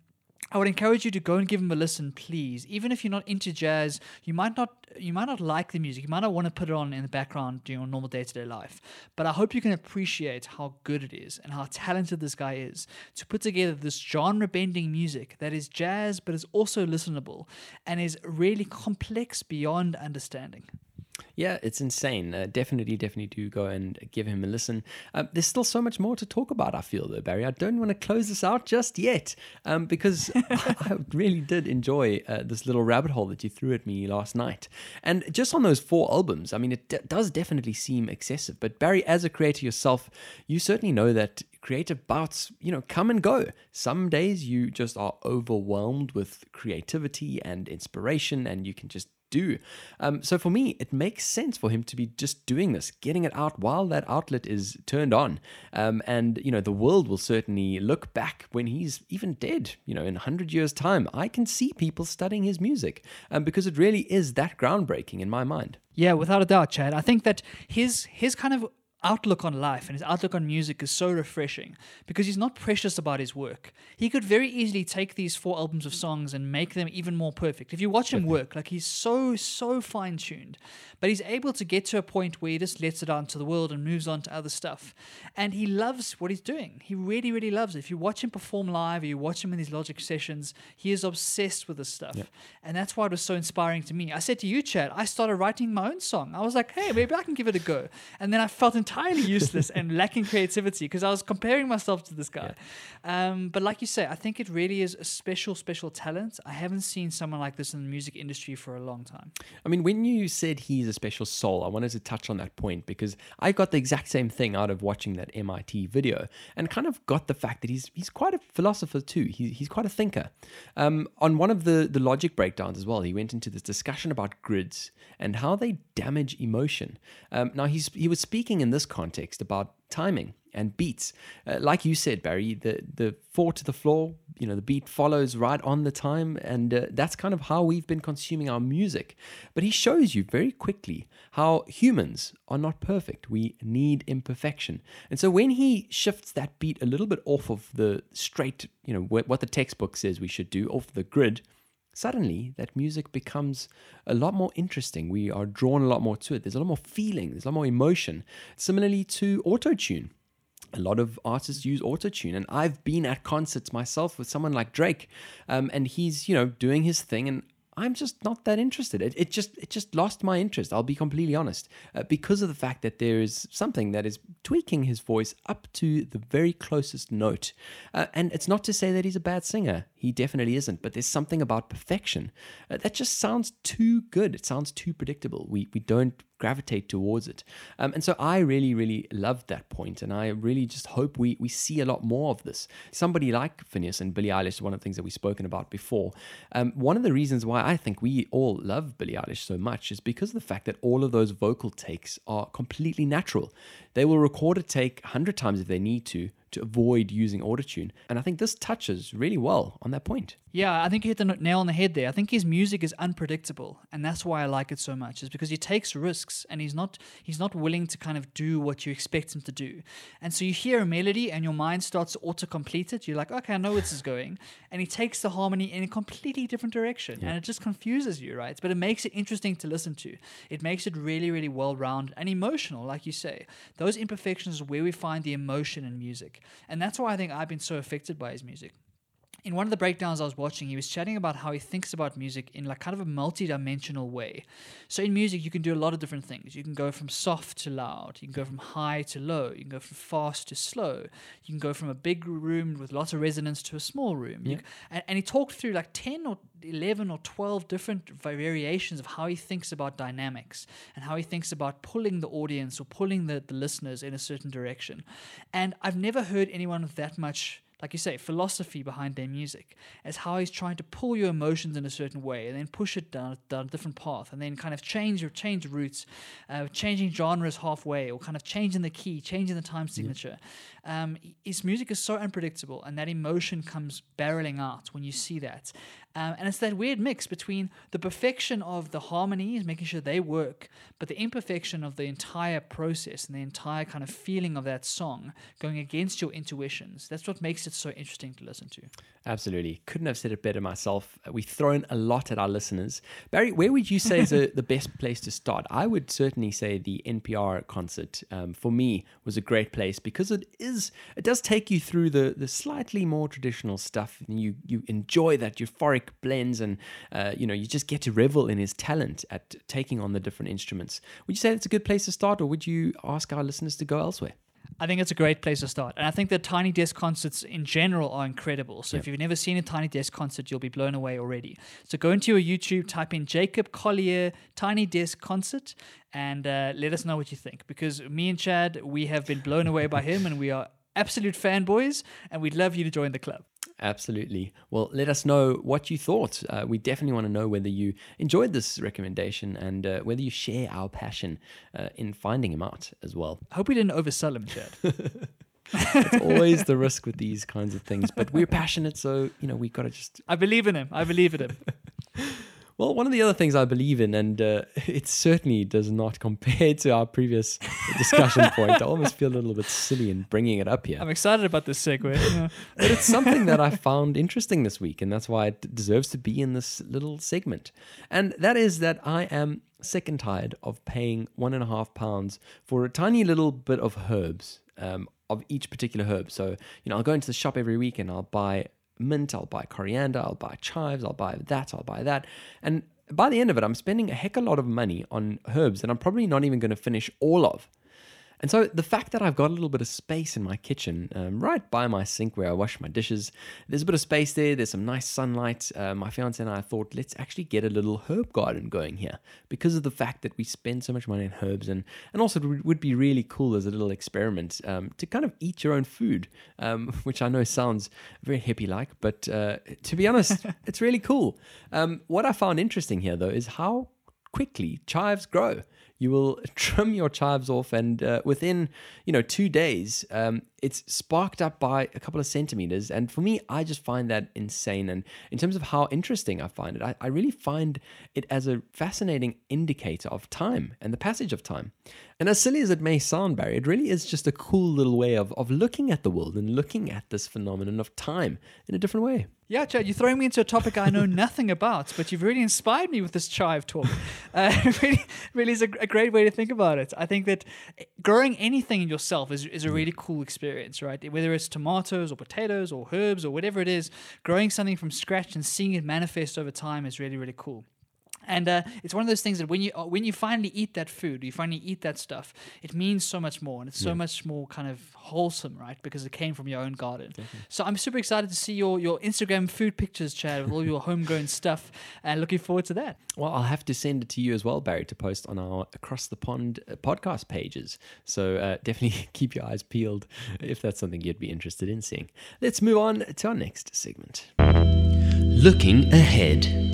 I would encourage you to go and give him a listen, please. Even if you're not into jazz, you might not you might not like the music. You might not want to put it on in the background during your normal day-to-day life. But I hope you can appreciate how good it is and how talented this guy is to put together this genre-bending music that is jazz but is also listenable and is really complex beyond understanding. yeah, it's insane. Uh, definitely, definitely do go and give him a listen. Uh, there's still so much more to talk about, I feel, though, Barry. I don't want to close this out just yet um, because I, I really did enjoy uh, this little rabbit hole that you threw at me last night. And just on those four albums, I mean, it d- does definitely seem excessive. But Barry, as a creator yourself, you certainly know that creative bouts, you know, come and go. Some days you just are overwhelmed with creativity and inspiration, and you can just do. Um, so for me, it makes sense for him to be just doing this, getting it out while that outlet is turned on. Um, and, you know, the world will certainly look back when he's even dead, you know, in one hundred years' time. I can see people studying his music um, because it really is that groundbreaking in my mind. Yeah, without a doubt, Chad. I think that his his kind of outlook on life and his outlook on music is so refreshing because he's not precious about his work. He could very easily take these four albums of songs and make them even more perfect. If you watch him work, like, he's so, so fine-tuned, but he's able to get to a point where he just lets it out to the world and moves on to other stuff. And he loves what he's doing. He really, really loves it. If you watch him perform live or you watch him in these Logic sessions, he is obsessed with this stuff. Yeah. And that's why it was so inspiring to me. I said to you, Chad, I started writing my own song. I was like, hey, maybe I can give it a go. And then I felt entirely useless and lacking creativity because I was comparing myself to this guy. Yeah. Um, but like you say, I think it really is a special, special talent. I haven't seen someone like this in the music industry for a long time. I mean, when you said he's a special soul, I wanted to touch on that point because I got the exact same thing out of watching that M I T video and kind of got the fact that he's he's quite a philosopher too. He, he's quite a thinker. Um, on one of the, the Logic breakdowns as well, he went into this discussion about grids and how they damage emotion. Um, now, he's, he was speaking in this context about timing and beats. Uh, like you said, Barry, the, the four to the floor, you know, the beat follows right on the time, and uh, that's kind of how we've been consuming our music. But he shows you very quickly how humans are not perfect. We need imperfection. And so when he shifts that beat a little bit off of the straight, you know, wh- what the textbook says we should do, off the grid, suddenly that music becomes a lot more interesting. We are drawn a lot more to it. There's a lot more feeling. There's a lot more emotion. Similarly to auto-tune. A lot of artists use auto-tune, and I've been at concerts myself with someone like Drake, um, and he's, you know, doing his thing, and I'm just not that interested. It, it just it just lost my interest, I'll be completely honest, uh, because of the fact that there is something that is tweaking his voice up to the very closest note. Uh, and it's not to say that he's a bad singer. He definitely isn't. But there's something about perfection uh, that just sounds too good. It sounds too predictable. We we don't gravitate towards it. Um, and so I really, really loved that point, and I really just hope we we see a lot more of this. Somebody like Phineas and Billie Eilish is one of the things that we've spoken about before. Um, one of the reasons why I think we all love Billie Eilish so much is because of the fact that all of those vocal takes are completely natural. They will record a take one hundred times if they need to, to avoid using autotune. And I think this touches really well on that point. Yeah, I think you hit the nail on the head there. I think his music is unpredictable, and that's why I like it so much, is because he takes risks and he's not he's not willing to kind of do what you expect him to do. And so you hear a melody and your mind starts to auto-complete it. You're like, okay, I know where this is going. And he takes the harmony in a completely different direction. Yeah. And it just confuses you, right? But it makes it interesting to listen to. It makes it really, really well-rounded and emotional, like you say. Those imperfections are where we find the emotion in music. And that's why I think I've been so affected by his music. In one of the breakdowns I was watching, he was chatting about how he thinks about music in like kind of a multi-dimensional way. So in music, you can do a lot of different things. You can go from soft to loud. You can go from high to low. You can go from fast to slow. You can go from a big room with lots of resonance to a small room. Yeah. You, and, and he talked through like ten or eleven or twelve different variations of how he thinks about dynamics and how he thinks about pulling the audience or pulling the, the listeners in a certain direction. And I've never heard anyone with that much, like you say, philosophy behind their music, as how he's trying to pull your emotions in a certain way and then push it down, down a different path and then kind of change or change routes, uh, changing genres halfway or kind of changing the key, changing the time signature. Yeah. Um, his music is so unpredictable, and that emotion comes barreling out when you see that. Um, and it's that weird mix between the perfection of the harmonies, making sure they work, but the imperfection of the entire process and the entire kind of feeling of that song going against your intuitions. That's what makes makes it so interesting to listen to. Absolutely. Couldn't have said it better myself. We've thrown a lot at our listeners. Barry, where would you say is a, the best place to start? I would certainly say the N P R concert, um, for me, was a great place because it is, it does take you through the, the slightly more traditional stuff. And you, you enjoy that euphoric blends and, uh, you know, you just get to revel in his talent at taking on the different instruments. Would you say that's a good place to start, or would you ask our listeners to go elsewhere? I think it's a great place to start. And I think the Tiny Desk concerts in general are incredible. So yep. if you've never seen a Tiny Desk concert, you'll be blown away already. So go into your YouTube, type in Jacob Collier Tiny Desk Concert, and uh, let us know what you think. Because me and Chad, we have been blown away by him, and we are absolute fanboys, and we'd love you to join the club. Absolutely. Well, let us know what you thought. Uh, we definitely want to know whether you enjoyed this recommendation and uh, whether you share our passion uh, in finding him out as well. I hope we didn't oversell him, Chad. It's always the risk with these kinds of things, but we're passionate, so, you know, we got to just... I believe in him. I believe in him. Well, one of the other things I believe in, and uh, it certainly does not compare to our previous discussion point. I almost feel a little bit silly in bringing it up here. I'm excited about this segue. Yeah. But it's something that I found interesting this week, and that's why it deserves to be in this little segment. And that is that I am sick and tired of paying one and a half pounds for a tiny little bit of herbs, um, of each particular herb. So, you know, I'll go into the shop every week and I'll buy mint, I'll buy coriander, I'll buy chives, I'll buy that, I'll buy that. And by the end of it, I'm spending a heck of a lot of money on herbs that I'm probably not even going to finish all of. And so the fact that I've got a little bit of space in my kitchen, um, right by my sink where I wash my dishes, there's a bit of space there, there's some nice sunlight. Uh, my fiance and I thought, let's actually get a little herb garden going here because of the fact that we spend so much money on herbs. And, and also it would be really cool as a little experiment um, to kind of eat your own food, um, which I know sounds very hippie-like, but uh, to be honest, it's really cool. Um, what I found interesting here, though, is how quickly chives grow. You will trim your chives off, and uh, within, you know, two days, um, it's sparked up by a couple of centimeters. And for me, I just find that insane. And in terms of how interesting I find it, I, I really find it as a fascinating indicator of time and the passage of time. And as silly as it may sound, Barry, it really is just a cool little way of, of looking at the world and looking at this phenomenon of time in a different way. Yeah, Chad, you're throwing me into a topic I know nothing about, but you've really inspired me with this chive talk. Uh, it really, really is a, a great way to think about it. I think that growing anything in yourself is, is a really cool experience, right? Whether it's tomatoes or potatoes or herbs or whatever it is, growing something from scratch and seeing it manifest over time is really, really cool. And uh, it's one of those things that when you when you finally eat that food, you finally eat that stuff, it means so much more. And it's so yeah. much more kind of wholesome, right? Because it came from your own garden. Definitely. So I'm super excited to see your, your Instagram food pictures, Chad, with all your homegrown stuff. And looking forward to that. Well, I'll have to send it to you as well, Barry, to post on our Across the Pond podcast pages. So uh, definitely keep your eyes peeled if that's something you'd be interested in seeing. Let's move on to our next segment. Looking ahead.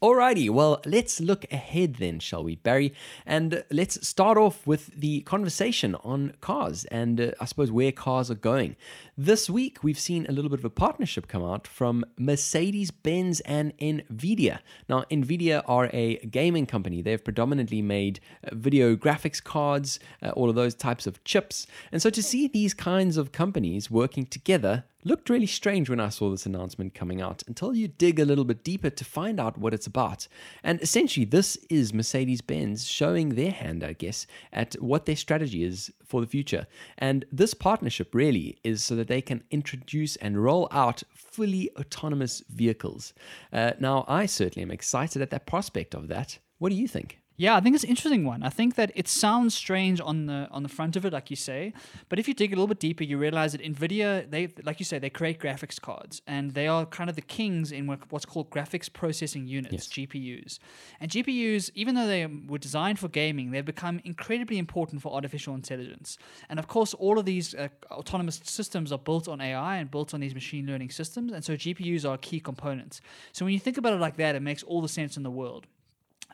Alrighty, well, let's look ahead then, shall we, Barry? And let's start off with the conversation on cars and uh, I suppose where cars are going. This week, we've seen a little bit of a partnership come out from Mercedes-Benz and Nvidia. Now, Nvidia are a gaming company. They've predominantly made video graphics cards, uh, all of those types of chips. And so to see these kinds of companies working together looked really strange when I saw this announcement coming out, until you dig a little bit deeper to find out what it's about. And essentially, this is Mercedes-Benz showing their hand, I guess, at what their strategy is for the future. And this partnership really is so that they can introduce and roll out fully autonomous vehicles. Uh, now, I certainly am excited at that prospect of that. What do you think? Yeah, I think it's an interesting one. I think that it sounds strange on the on the front of it, like you say, but if you dig a little bit deeper, you realize that NVIDIA, they like you say, they create graphics cards, and they are kind of the kings in what's called graphics processing units, yes. G P Us. And G P Us, even though they were designed for gaming, they've become incredibly important for artificial intelligence. And of course, all of these uh, autonomous systems are built on A I and built on these machine learning systems, and so G P Us are a key component. So when you think about it like that, it makes all the sense in the world.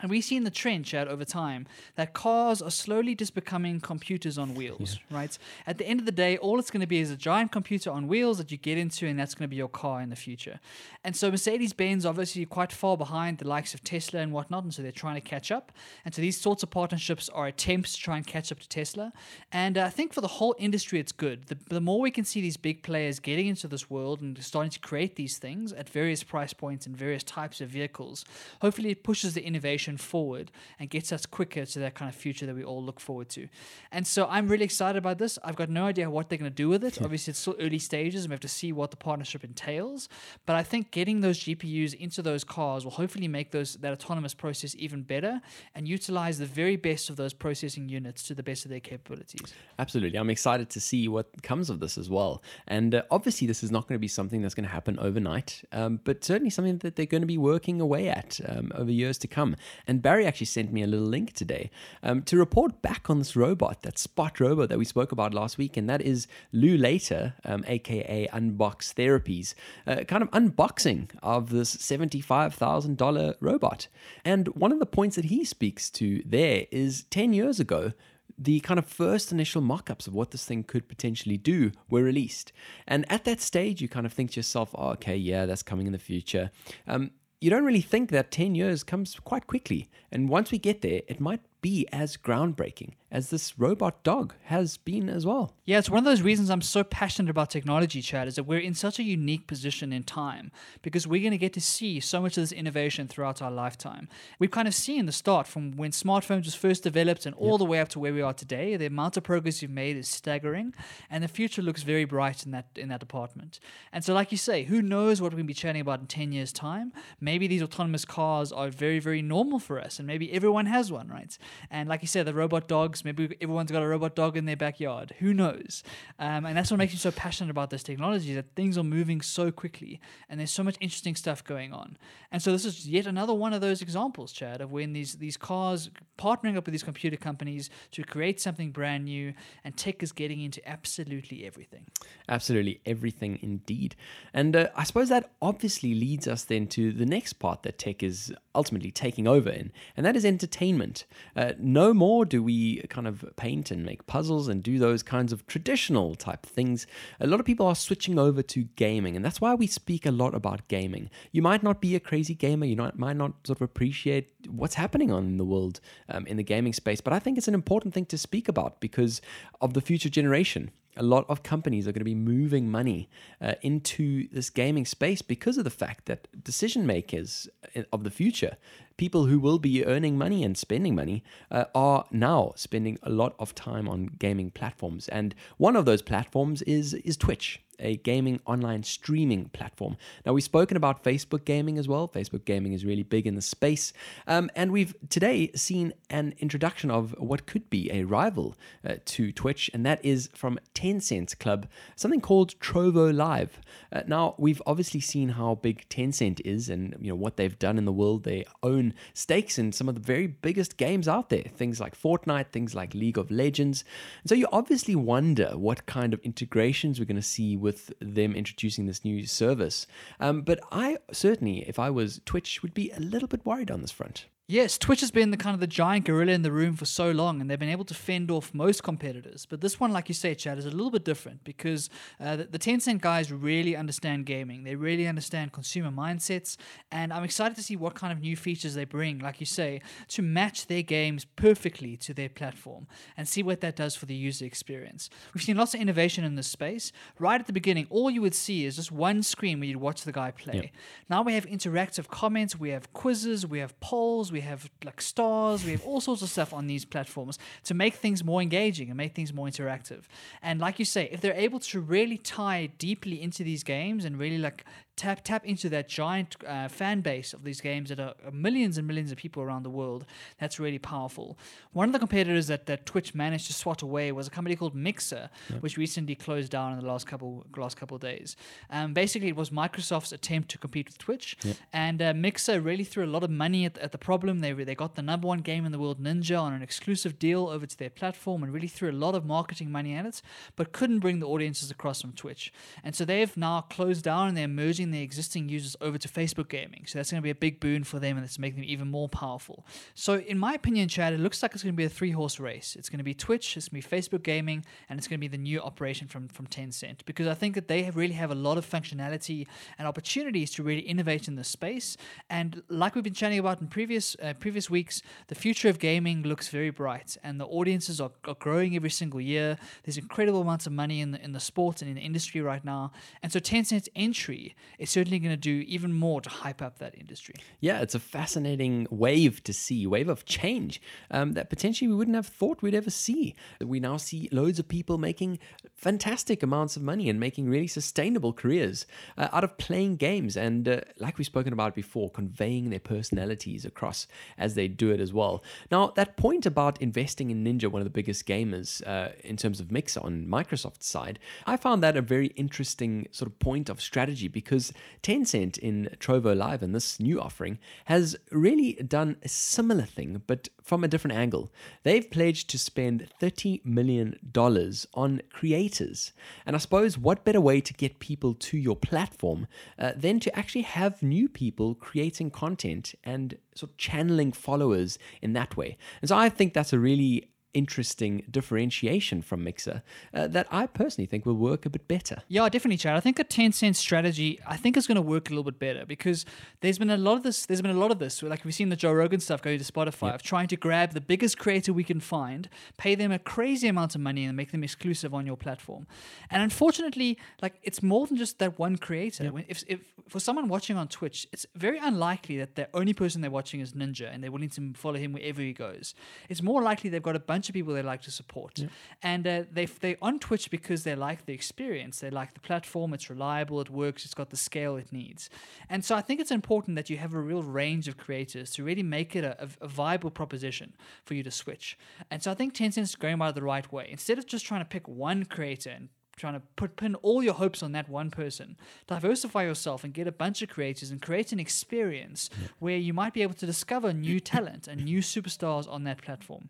And we've seen the trend, Chad, over time, that cars are slowly just becoming computers on wheels, yeah. right? At the end of the day, all it's going to be is a giant computer on wheels that you get into, and that's going to be your car in the future. And so Mercedes-Benz obviously quite far behind the likes of Tesla and whatnot, and so they're trying to catch up. And so these sorts of partnerships are attempts to try and catch up to Tesla. And uh, I think for the whole industry, it's good. The, the more we can see these big players getting into this world and starting to create these things at various price points and various types of vehicles, hopefully it pushes the innovation forward and gets us quicker to that kind of future that we all look forward to. And so I'm really excited about this. I've got no idea what they're going to do with it. Obviously, it's still early stages and we have to see what the partnership entails. But I think getting those G P Us into those cars will hopefully make those that autonomous process even better and utilize the very best of those processing units to the best of their capabilities. Absolutely. I'm excited to see what comes of this as well. And uh, obviously, this is not going to be something that's going to happen overnight, um, but certainly something that they're going to be working away at um, over years to come. And Barry actually sent me a little link today um, to report back on this robot, that Spot robot that we spoke about last week, and that is Lou Later, um, aka Unbox Therapies, uh, kind of unboxing of this seventy-five thousand dollars robot. And one of the points that he speaks to there is ten years ago, the kind of first initial mock-ups of what this thing could potentially do were released. And at that stage, you kind of think to yourself, oh, okay, yeah, that's coming in the future. Um, You don't really think that ten years comes quite quickly. And once we get there, it might be as groundbreaking as this robot dog has been as well. Yeah, it's one of those reasons I'm so passionate about technology, Chad, is that we're in such a unique position in time because we're going to get to see so much of this innovation throughout our lifetime. We've kind of seen the start from when smartphones was first developed and all yep. the way up to where we are today. The amount of progress you've made is staggering, and the future looks very bright in that in that department. And so, like you say, who knows what we're going to be chatting about in ten years' time? Maybe these autonomous cars are very, very normal for us, and maybe everyone has one, right? And like you said, the robot dogs, maybe everyone's got a robot dog in their backyard. Who knows? Um, and that's what makes me so passionate about this technology, that things are moving so quickly and there's so much interesting stuff going on. And so this is yet another one of those examples, Chad, of when these, these cars partnering up with these computer companies to create something brand new, and tech is getting into absolutely everything. Absolutely everything indeed. And uh, I suppose that obviously leads us then to the next part that tech is ultimately taking over in, and that is entertainment. Uh, Uh, no more do we kind of paint and make puzzles and do those kinds of traditional type things. A lot of people are switching over to gaming, and that's why we speak a lot about gaming. You might not be a crazy gamer. You not, might not sort of appreciate what's happening on in the world um, in the gaming space, but I think it's an important thing to speak about because of the future generation. A lot of companies are going to be moving money uh, into this gaming space because of the fact that decision makers of the future, people who will be earning money and spending money, uh, are now spending a lot of time on gaming platforms. And one of those platforms is is Twitch, a gaming online streaming platform. Now, we've spoken about Facebook gaming as well. Facebook gaming is really big in the space. Um, and we've today seen an introduction of what could be a rival uh, to Twitch, and that is from Tencent's club, something called Trovo Live. Uh, now, we've obviously seen how big Tencent is and you know what they've done in the world. They own stakes in some of the very biggest games out there, things like Fortnite, things like League of Legends. And so you obviously wonder what kind of integrations we're going to see with them introducing this new service. Um, but I certainly, if I was Twitch, would be a little bit worried on this front. Yes, Twitch has been the kind of the giant gorilla in the room for so long, and they've been able to fend off most competitors. But this one, like you say, Chad, is a little bit different because uh, the, the Tencent guys really understand gaming. They really understand consumer mindsets, and I'm excited to see what kind of new features they bring, like you say, to match their games perfectly to their platform and see what that does for the user experience. We've seen lots of innovation in this space. Right at the beginning, all you would see is just one screen where you'd watch the guy play. Yep. Now we have interactive comments, we have quizzes, we have polls, we have like stars, we have all sorts of stuff on these platforms to make things more engaging and make things more interactive. And like you say, if they're able to really tie deeply into these games and really like tap tap into that giant uh, fan base of these games that are millions and millions of people around the world, that's really powerful. One of the competitors that, that Twitch managed to swat away was a company called Mixer, yeah. which recently closed down in the last couple last couple of days. Um, basically, it was Microsoft's attempt to compete with Twitch, yeah. and uh, Mixer really threw a lot of money at, at the problem. They, they got the number one game in the world, Ninja, on an exclusive deal over to their platform and really threw a lot of marketing money at it, but couldn't bring the audiences across from Twitch. And so they've now closed down and they're merging porting their existing users over to Facebook gaming. So that's going to be a big boon for them, and it's making them even more powerful. So in my opinion, Chad, it looks like it's going to be a three-horse race. It's going to be Twitch, it's going to be Facebook gaming, and it's going to be the new operation from, from Tencent, because I think that they have really have a lot of functionality and opportunities to really innovate in this space. And like we've been chatting about in previous uh, previous weeks, the future of gaming looks very bright, and the audiences are, are growing every single year. There's incredible amounts of money in the, in the sport and in the industry right now. And so Tencent's entry is certainly going to do even more to hype up that industry. Yeah, it's a fascinating wave to see, wave of change um, that potentially we wouldn't have thought we'd ever see. We now see loads of people making fantastic amounts of money and making really sustainable careers uh, out of playing games. And uh, like we've spoken about before, conveying their personalities across as they do it as well. Now, that point about investing in Ninja, one of the biggest gamers uh, in terms of Mixer on Microsoft's side, I found that a very interesting sort of point of strategy, because Tencent in Trovo Live and this new offering has really done a similar thing, but from a different angle. They've pledged to spend thirty million dollars on creators. And I suppose what better way to get people to your platform uh, than to actually have new people creating content and sort of channeling followers in that way. And so I think that's a really interesting differentiation from Mixer uh, that I personally think will work a bit better. Yeah, definitely, Chad. I think a Tencent strategy, I think is going to work a little bit better, because there's been a lot of this, there's been a lot of this, like we've seen the Joe Rogan stuff going to Spotify, yep. of trying to grab the biggest creator we can find, pay them a crazy amount of money and make them exclusive on your platform. And unfortunately, like it's more than just that one creator. Yep. When, if, if for someone watching on Twitch, it's very unlikely that the only person they're watching is Ninja and they're willing to follow him wherever he goes. It's more likely they've got a bunch of people they like to support, yeah. and uh, they they on Twitch because they like the experience, they like the platform, it's reliable, it works, it's got the scale it needs. And so I think it's important that you have a real range of creators to really make it a, a, a viable proposition for you to switch. And so I think Tencent's going about it the right way. Instead of just trying to pick one creator and trying to put pin all your hopes on that one person, diversify yourself and get a bunch of creators and create an experience yeah. where you might be able to discover new talent and new superstars on that platform.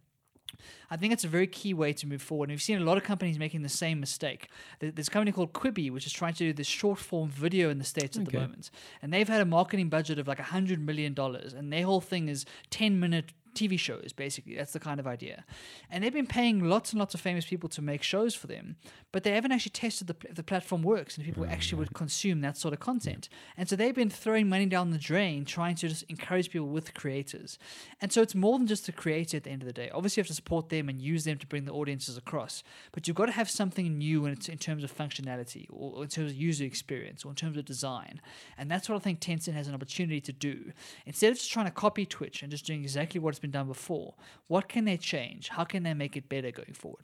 I think it's a very key way to move forward. And we've seen a lot of companies making the same mistake. There's a company called Quibi, which is trying to do this short-form video in the States at okay. the moment. And they've had a marketing budget of like one hundred million dollars. And their whole thing is ten-minute T V shows, basically. That's the kind of idea. And they've been paying lots and lots of famous people to make shows for them, but they haven't actually tested the, if the platform works and people right. actually would consume that sort of content. And so they've been throwing money down the drain, trying to just encourage people with creators. And so it's more than just the creator at the end of the day. Obviously, you have to support them and use them to bring the audiences across, but you've got to have something new in, it's in terms of functionality or in terms of user experience or in terms of design. And that's what I think Tencent has an opportunity to do. Instead of just trying to copy Twitch and just doing exactly what it's been done before, what can they change? How can they make it better going forward?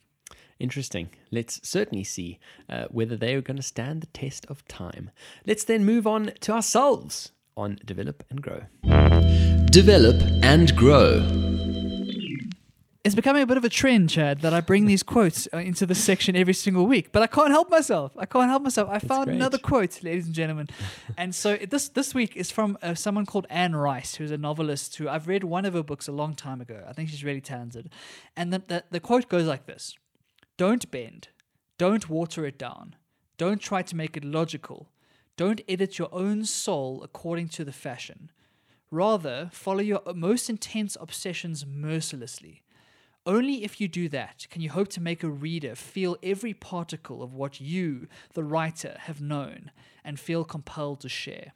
Interesting. Let's certainly see uh, whether they are going to stand the test of time. Let's then move on to ourselves on Develop and Grow. Develop and Grow. It's becoming a bit of a trend, Chad, that I bring these quotes uh, into this section every single week. But I can't help myself. I can't help myself. I That's found great. another quote, ladies and gentlemen. And so it, this this week is from uh, someone called Anne Rice, who's a novelist who I've read one of her books a long time ago. I think she's really talented. And the, the, the quote goes like this. Don't bend. Don't water it down. Don't try to make it logical. Don't edit your own soul according to the fashion. Rather, follow your most intense obsessions mercilessly. Only if you do that can you hope to make a reader feel every particle of what you, the writer, have known and feel compelled to share.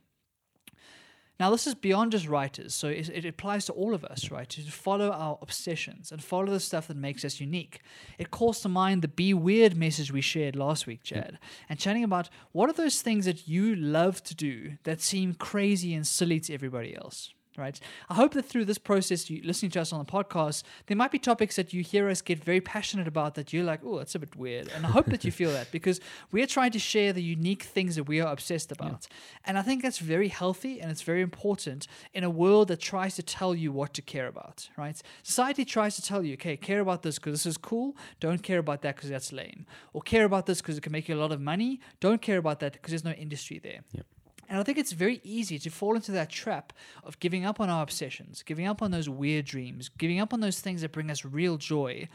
Now, this is beyond just writers, so it, it applies to all of us, right? To follow our obsessions and follow the stuff that makes us unique. It calls to mind the Be Weird message we shared last week, Chad, and chatting about what are those things that you love to do that seem crazy and silly to everybody else? Right. I hope that through this process, you listening to us on the podcast, there might be topics that you hear us get very passionate about that you're like, oh, that's a bit weird. And I hope that you feel that, because we're trying to share the unique things that we are obsessed about. Yeah. And I think that's very healthy and it's very important in a world that tries to tell you what to care about, right? Society tries to tell you, okay, care about this because this is cool. Don't care about that because that's lame. Or care about this because it can make you a lot of money. Don't care about that because there's no industry there. Yeah. And I think it's very easy to fall into that trap of giving up on our obsessions, giving up on those weird dreams, giving up on those things that bring us real joy,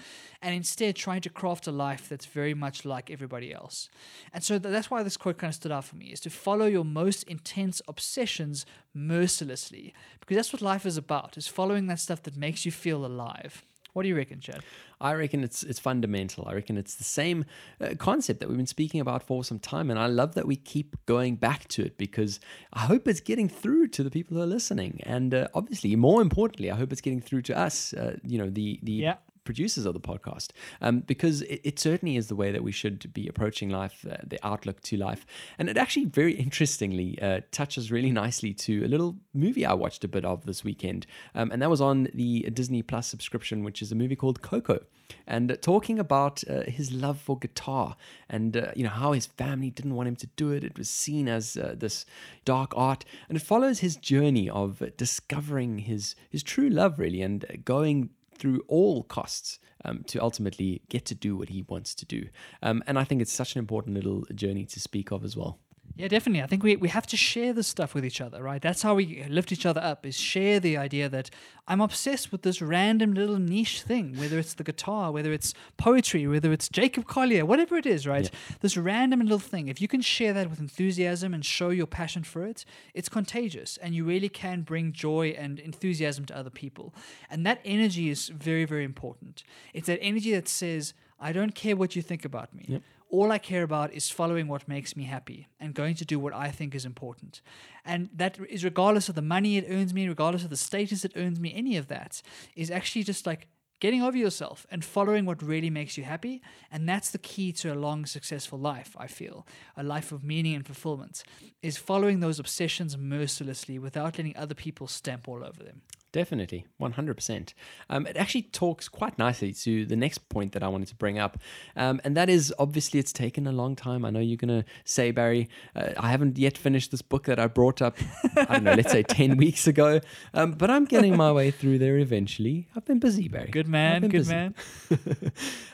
and instead trying to craft a life that's very much like everybody else. And so th- that's why this quote kind of stood out for me, is to follow your most intense obsessions mercilessly, because that's what life is about, is following that stuff that makes you feel alive. What do you reckon, Chad? I reckon it's it's fundamental. I reckon it's the same uh, concept that we've been speaking about for some time, and I love that we keep going back to it because I hope it's getting through to the people who are listening, and uh, obviously, more importantly, I hope it's getting through to us. Uh, you know, the the. Yeah. producers of the podcast, um, because it, it certainly is the way that we should be approaching life, uh, the outlook to life. And it actually very interestingly uh, touches really nicely to a little movie I watched a bit of this weekend, um, and that was on the Disney Plus subscription, which is a movie called Coco, and uh, talking about uh, his love for guitar and uh, you know how his family didn't want him to do it. It was seen as uh, this dark art, and it follows his journey of discovering his, his true love really, and going through all costs um, to ultimately get to do what he wants to do. Um, and I think it's such an important little journey to speak of as well. Yeah, definitely. I think we, we have to share this stuff with each other, right? That's how we lift each other up, is share the idea that I'm obsessed with this random little niche thing, whether it's the guitar, whether it's poetry, whether it's Jacob Collier, whatever it is, right? Yeah. This random little thing, if you can share that with enthusiasm and show your passion for it, it's contagious, and you really can bring joy and enthusiasm to other people. And that energy is very, very important. It's that energy that says, I don't care what you think about me. Yep. All I care about is following what makes me happy and going to do what I think is important. And that is regardless of the money it earns me, regardless of the status it earns me, any of that is actually just like getting over yourself and following what really makes you happy. And that's the key to a long, successful life, I feel. A life of meaning and fulfillment is following those obsessions mercilessly without letting other people stamp all over them. Definitely, one hundred percent. Um, it actually talks quite nicely to the next point that I wanted to bring up. Um, and that is, obviously, it's taken a long time. I know you're going to say, Barry, uh, I haven't yet finished this book that I brought up, I don't know, let's say ten weeks ago. Um, but I'm getting my way through there eventually. I've been busy, Barry. Good man, good busy. man.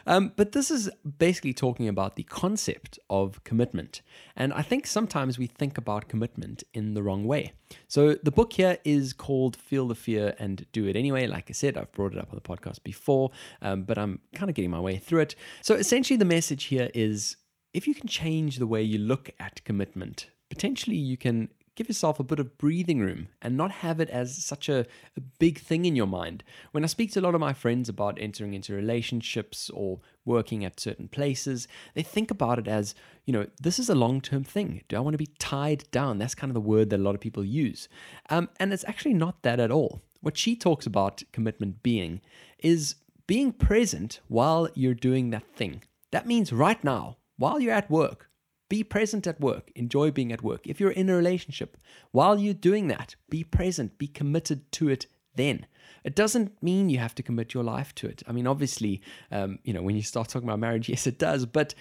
um, but this is basically talking about the concept of commitment. And I think sometimes we think about commitment in the wrong way. So the book here is called Feel the Fear and Do It Anyway. Like I said, I've brought it up on the podcast before, um, but I'm kind of getting my way through it. So essentially the message here is if you can change the way you look at commitment, potentially you can give yourself a bit of breathing room and not have it as such a, a big thing in your mind. When I speak to a lot of my friends about entering into relationships or working at certain places, they think about it as, you know, this is a long-term thing. Do I want to be tied down? That's kind of the word that a lot of people use. Um, and it's actually not that at all. What she talks about commitment being is being present while you're doing that thing. That means right now, while you're at work, be present at work. Enjoy being at work. If you're in a relationship, while you're doing that, be present, be committed to it then. It doesn't mean you have to commit your life to it. I mean, obviously, um, you know, when you start talking about marriage, yes, it does. But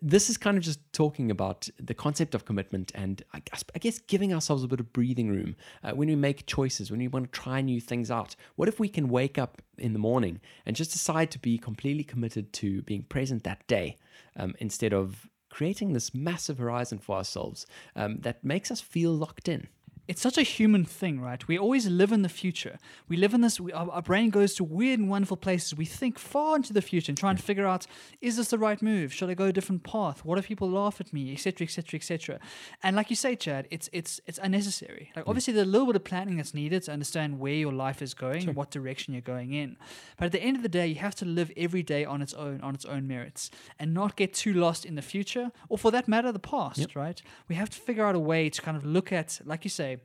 this is kind of just talking about the concept of commitment and I guess, I guess giving ourselves a bit of breathing room uh, when we make choices, when we want to try new things out. What if we can wake up in the morning and just decide to be completely committed to being present that day um, instead of creating this massive horizon for ourselves um, that makes us feel locked in. It's such a human thing, right? We always live in the future. We live in this, we, our, our brain goes to weird and wonderful places. We think far into the future and try and figure out, is this the right move? Should I go a different path? What if people laugh at me? Et cetera, et cetera, et cetera. And like you say, Chad, it's it's it's unnecessary. Like obviously there's a little bit of planning that's needed to understand where your life is going, sure, what direction you're going in. But at the end of the day, you have to live every day on its own, on its own merits and not get too lost in the future or for that matter, the past, yep, right? We have to figure out a way to kind of look at, like you say,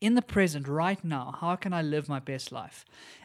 in the present right now, how can I live my best life?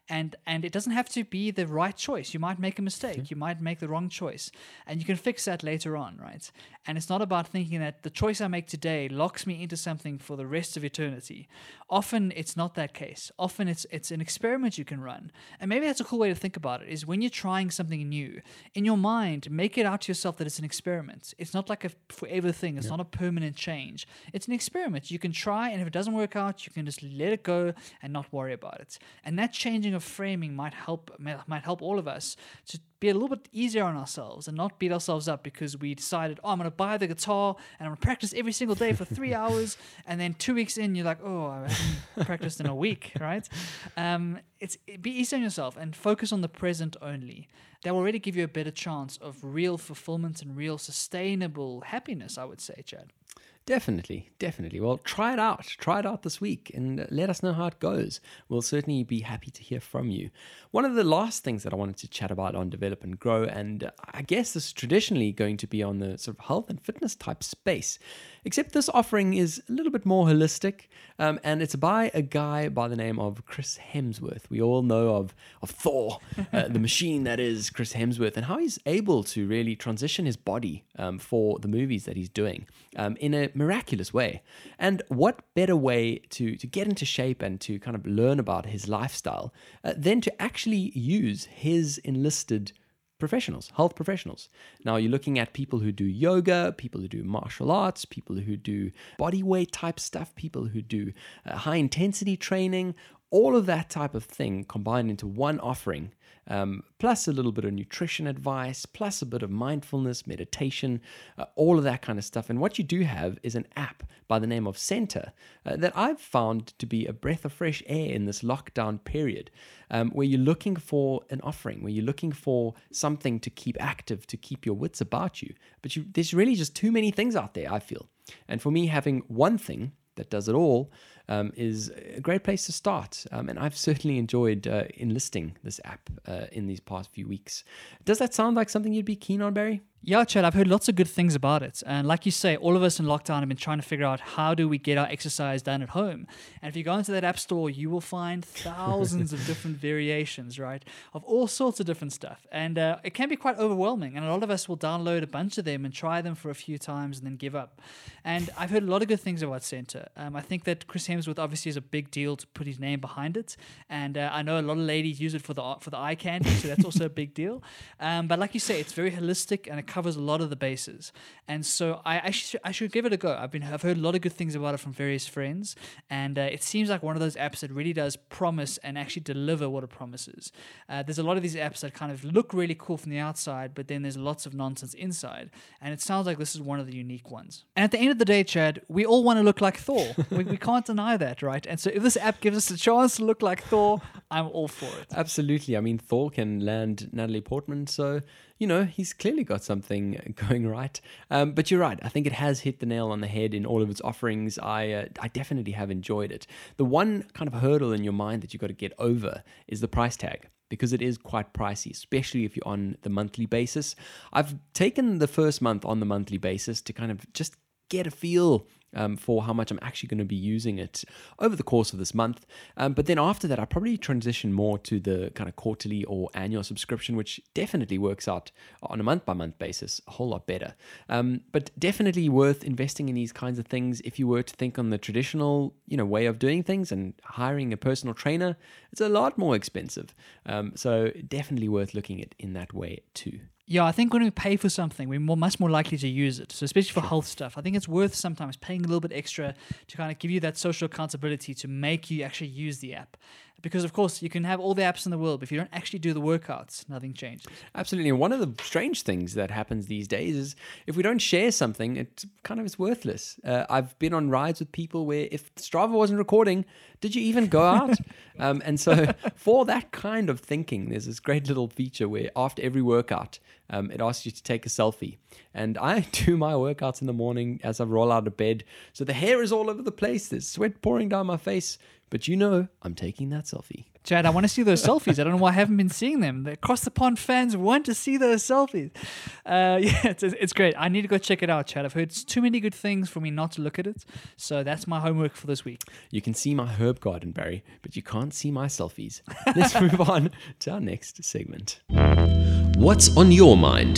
And and it doesn't have to be the right choice. You might make a mistake. Mm-hmm. You might make the wrong choice. And you can fix that later on, right? And it's not about thinking that the choice I make today locks me into something for the rest of eternity. Often it's not that case. Often it's it's an experiment you can run. And maybe that's a cool way to think about it, is when you're trying something new, in your mind, make it out to yourself that it's an experiment. It's not like a forever thing. It's yeah. not a permanent change. It's an experiment. You can try, and if it doesn't work out, you can just let it go and not worry about it. And that changing of of framing might help might help all of us to be a little bit easier on ourselves and not beat ourselves up because we decided, oh, I'm going to buy the guitar and I'm going to practice every single day for three hours. And then two weeks in, you're like, oh, I haven't practiced in a week, right? Um, it's be easy on yourself and focus on the present only. That will already give you a better chance of real fulfillment and real sustainable happiness, I would say, Chad. Definitely, definitely. Well, try it out. Try it out this week and let us know how it goes. We'll certainly be happy to hear from you. One of the last things that I wanted to chat about on Develop and Grow, and I guess this is traditionally going to be on the sort of health and fitness type space, except this offering is a little bit more holistic, um, and it's by a guy by the name of Chris Hemsworth. We all know of, of Thor, uh, the machine that is Chris Hemsworth, and how he's able to really transition his body um, for the movies that he's doing um, in a miraculous way. And what better way to to get into shape and to kind of learn about his lifestyle uh, than to actually use his enlisted professionals, health professionals. Now you're looking at people who do yoga, people who do martial arts, people who do body weight type stuff, people who do uh, high intensity training, all of that type of thing combined into one offering, um, plus a little bit of nutrition advice, plus a bit of mindfulness, meditation, uh, all of that kind of stuff. And what you do have is an app by the name of Center uh, that I've found to be a breath of fresh air in this lockdown period, um, where you're looking for an offering, where you're looking for something to keep active, to keep your wits about you. But you, there's really just too many things out there, I feel. And for me, having one thing that does it all um, is a great place to start. Um, and I've certainly enjoyed uh, enlisting this app uh, in these past few weeks. Does that sound like something you'd be keen on, Barry? Yeah, Chad, I've heard lots of good things about it. And like you say, all of us in lockdown have been trying to figure out how do we get our exercise done at home. And if you go into that app store, you will find thousands of different variations, right, of all sorts of different stuff. And uh, it can be quite overwhelming. And a lot of us will download a bunch of them and try them for a few times and then give up. And I've heard a lot of good things about Center. Um, I think that Chris Hemsworth obviously is a big deal to put his name behind it. And uh, I know a lot of ladies use it for the for the eye candy, so that's also a big deal. Um, but like you say, it's very holistic and it covers a lot of the bases, and so I, I, sh- I should give it a go. I've been I've heard a lot of good things about it from various friends, and uh, it seems like one of those apps that really does promise and actually deliver what it promises. Uh, there's a lot of these apps that kind of look really cool from the outside, but then there's lots of nonsense inside, and it sounds like this is one of the unique ones. And at the end of the day, Chad, we all want to look like Thor. we, we can't deny that, right? And so if this app gives us a chance to look like Thor, I'm all for it. Absolutely. I mean, Thor can land Natalie Portman, so you know, he's clearly got something going right. Um, but you're right. I think it has hit the nail on the head in all of its offerings. I uh, I definitely have enjoyed it. The one kind of hurdle in your mind that you've got to get over is the price tag, because it is quite pricey, especially if you're on the monthly basis. I've taken the first month on the monthly basis to kind of just get a feel Um, for how much I'm actually going to be using it over the course of this month. Um, but then after that, I probably transition more to the kind of quarterly or annual subscription, which definitely works out on a month-by-month basis a whole lot better. Um, but definitely worth investing in these kinds of things. If you were to think on the traditional, you know, way of doing things and hiring a personal trainer, it's a lot more expensive. Um, so definitely worth looking at in that way too. Yeah, I think when we pay for something, we're more, much more likely to use it. So especially for sure. health stuff, I think it's worth sometimes paying a little bit extra to kind of give you that social accountability to make you actually use the app. Because, of course, you can have all the apps in the world, but if you don't actually do the workouts, nothing changes. Absolutely. And one of the strange things that happens these days is if we don't share something, it kind of is worthless. Uh, I've been on rides with people where if Strava wasn't recording, did you even go out? um, and so for that kind of thinking, there's this great little feature where after every workout, Um, it asks you to take a selfie. And I do my workouts in the morning as I roll out of bed. So the hair is all over the place. There's sweat pouring down my face. But you know, I'm taking that selfie. Chad, I want to see those selfies. I don't know why I haven't been seeing them. The Across the Pond fans want to see those selfies. Uh, yeah, it's, it's great. I need to go check it out, Chad. I've heard too many good things for me not to look at it. So that's my homework for this week. You can see my herb garden, Barry, but you can't see my selfies. Let's move on to our next segment. What's on your mind?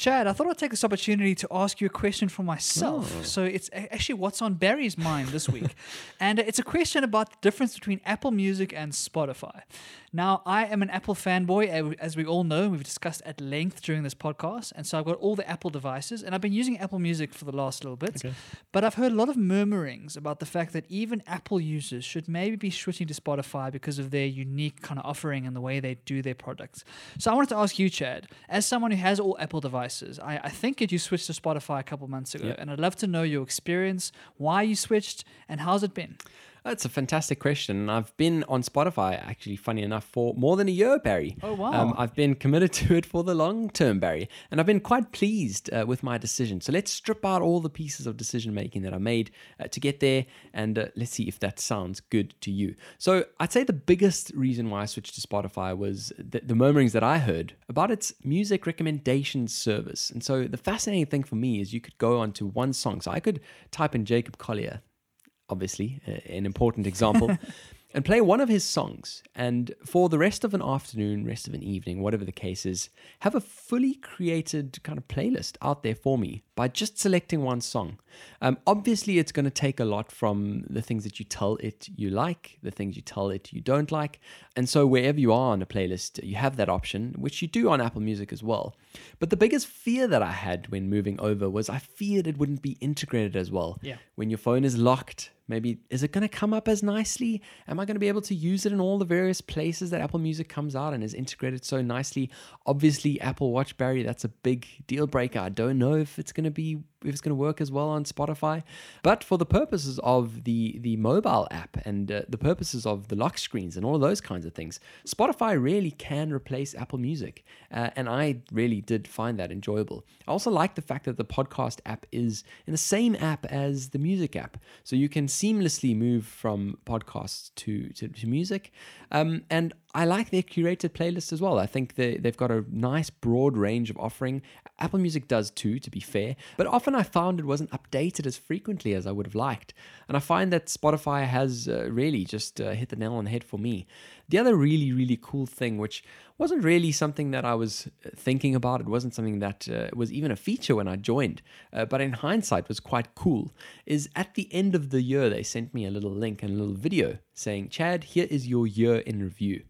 Chad, I thought I'd take this opportunity to ask you a question for myself. Oh. So it's actually what's on Barry's mind this week. And it's a question about the difference between Apple Music and Spotify. Now, I am an Apple fanboy, as we all know. We've discussed at length during this podcast. And so I've got all the Apple devices. And I've been using Apple Music for the last little bit. Okay. But I've heard a lot of murmurings about the fact that even Apple users should maybe be switching to Spotify because of their unique kind of offering and the way they do their products. So I wanted to ask you, Chad, as someone who has all Apple devices, I, I think that you switched to Spotify a couple months ago. Yep. And I'd love to know your experience, why you switched, and how's it been? That's a fantastic question. I've been on Spotify, actually, funny enough, for more than a year, Barry. Oh, wow. Um, I've been committed to it for the long term, Barry. And I've been quite pleased uh, with my decision. So let's strip out all the pieces of decision-making that I made uh, to get there. And uh, let's see if that sounds good to you. So I'd say the biggest reason why I switched to Spotify was the, the murmurings that I heard about its music recommendation service. And so the fascinating thing for me is you could go onto one song. So I could type in Jacob Collier, obviously, an important example, and play one of his songs. And for the rest of an afternoon, rest of an evening, whatever the case is, have a fully created kind of playlist out there for me by just selecting one song. Um, obviously, it's going to take a lot from the things that you tell it you like, the things you tell it you don't like. And so wherever you are on a playlist, you have that option, which you do on Apple Music as well. But the biggest fear that I had when moving over was I feared it wouldn't be integrated as well. Yeah. When your phone is locked, maybe, is it going to come up as nicely? Am I going to be able to use it in all the various places that Apple Music comes out and is integrated so nicely? Obviously, Apple Watch, Barry, that's a big deal breaker. I don't know if it's going to be if it's going to work as well on Spotify. But for the purposes of the, the mobile app and uh, the purposes of the lock screens and all of those kinds of things, Spotify really can replace Apple Music. Uh, and I really did find that enjoyable. I also like the fact that the podcast app is in the same app as the music app. So you can seamlessly move from podcasts to, to, to music. Um, and I like their curated playlist as well. I think they, they've got a nice broad range of offering. Apple Music does too, to be fair. But often I found it wasn't updated as frequently as I would have liked. And I find that Spotify has uh, really just uh, hit the nail on the head for me. The other really, really cool thing, which wasn't really something that I was thinking about, it wasn't something that uh, was even a feature when I joined, uh, but in hindsight was quite cool, is at the end of the year, they sent me a little link and a little video saying, Chad, here is your year in review.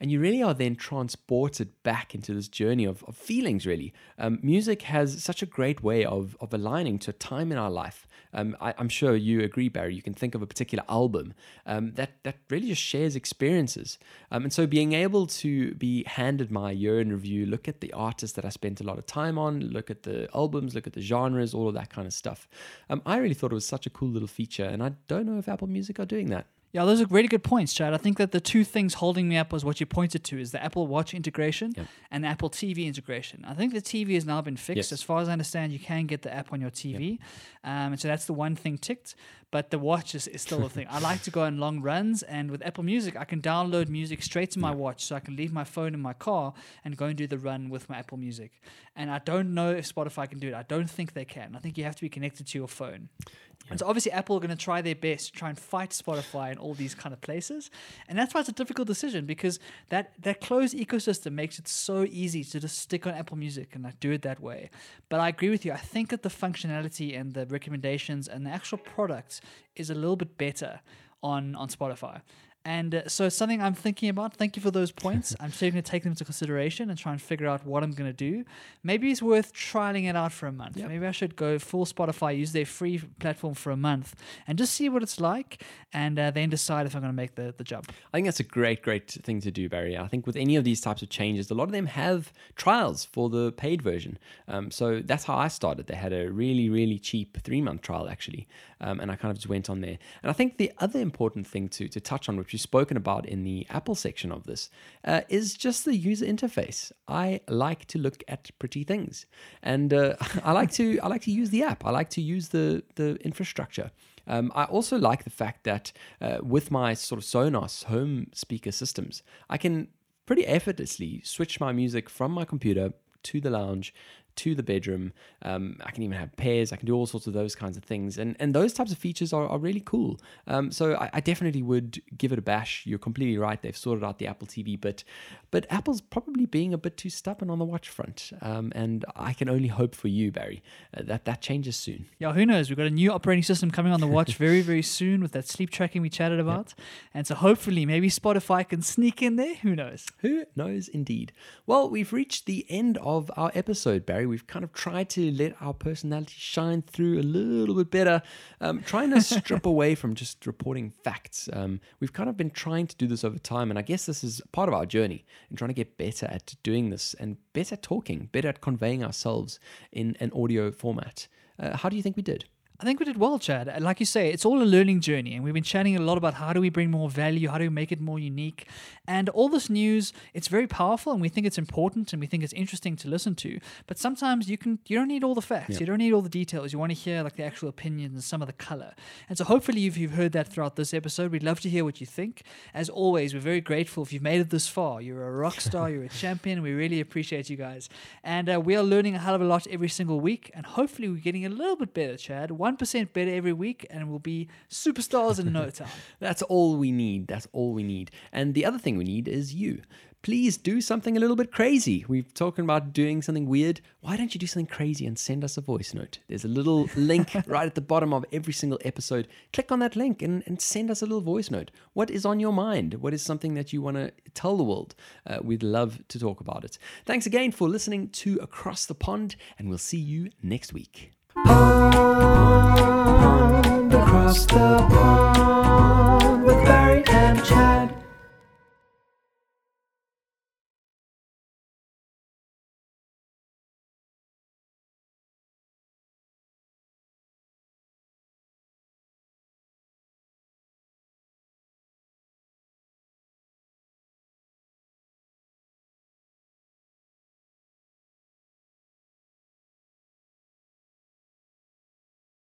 And you really are then transported back into this journey of, of feelings, really. Um, music has such a great way of, of aligning to a time in our life. Um, I, I'm sure you agree, Barry. You can think of a particular album um, that, that really just shares experiences. Um, and so being able to be handed my year in review, look at the artists that I spent a lot of time on, look at the albums, look at the genres, all of that kind of stuff. Um, I really thought it was such a cool little feature, and I don't know if Apple Music are doing that. Yeah, those are really good points, Chad. I think that the two things holding me up was what you pointed to is the Apple Watch integration yep. and the Apple T V integration. I think the T V has now been fixed. Yes. As far as I understand, you can get the app on your T V. Yep. Um, and so that's the one thing ticked. But the watch is, is still a thing. I like to go on long runs, and with Apple Music, I can download music straight to my watch, so I can leave my phone in my car and go and do the run with my Apple Music. And I don't know if Spotify can do it. I don't think they can. I think you have to be connected to your phone. Yeah. And so obviously Apple are going to try their best to try and fight Spotify in all these kind of places. And that's why it's a difficult decision, because that, that closed ecosystem makes it so easy to just stick on Apple Music and like do it that way. But I agree with you. I think that the functionality and the recommendations and the actual products is a little bit better on, on Spotify. And uh, so it's something I'm thinking about. Thank you for those points. I'm certainly going to take them into consideration and try and figure out what I'm going to do. Maybe it's worth trialing it out for a month. Yep. Maybe I should go full Spotify, use their free platform for a month and just see what it's like, and uh, then decide if I'm going to make the, the jump. I think that's a great, great thing to do, Barry. I think with any of these types of changes, a lot of them have trials for the paid version. Um, so that's how I started. They had a really, really cheap three-month trial, actually. Um, and I kind of just went on there. And I think the other important thing to, to touch on, which we've spoken about in the Apple section of this, uh, is just the user interface. I like to look at pretty things, and uh, I like to I like to use the app. I like to use the the infrastructure. Um, I also like the fact that uh, with my sort of Sonos home speaker systems, I can pretty effortlessly switch my music from my computer to the lounge, to the bedroom. Um, I can even have pairs. I can do all sorts of those kinds of things. And and those types of features are, are really cool. Um, so I, I definitely would give it a bash. You're completely right. They've sorted out the Apple T V bit. But Apple's probably being a bit too stubborn on the watch front. Um, and I can only hope for you, Barry, uh, that that changes soon. Yeah, who knows? We've got a new operating system coming on the watch very, very soon with that sleep tracking we chatted about. Yep. And so hopefully maybe Spotify can sneak in there. Who knows? Who knows indeed? Well, we've reached the end of our episode, Barry. We've kind of tried to let our personality shine through a little bit better, um, trying to strip away from just reporting facts. Um, we've kind of been trying to do this over time, and I guess this is part of our journey in trying to get better at doing this and better talking, better at conveying ourselves in an audio format. Uh, how do you think we did? I think we did well, Chad. Like you say, it's all a learning journey, and we've been chatting a lot about how do we bring more value, how do we make it more unique. And all this news, it's very powerful, and we think it's important, and we think it's interesting to listen to. But sometimes you can you don't need all the facts. Yeah. You don't need all the details. You want to hear like the actual opinions and some of the color. And so hopefully you've, you've heard that throughout this episode. We'd love to hear what you think. As always, we're very grateful if you've made it this far. You're a rock star. You're a champion. We really appreciate you guys. And uh, we are learning a hell of a lot every single week, and hopefully we're getting a little bit better, Chad. one percent better every week, and we'll be superstars in no time. That's all we need. That's all we need. And the other thing we need is you. Please do something a little bit crazy. We've talking about doing something weird. Why don't you do something crazy and send us a voice note? There's a little link right at the bottom of every single episode. Click on that link and, and send us a little voice note. What is on your mind? What is something that you want to tell the world? Uh, we'd love to talk about it. Thanks again for listening to Across the Pond, and we'll see you next week. Pond, across the pond.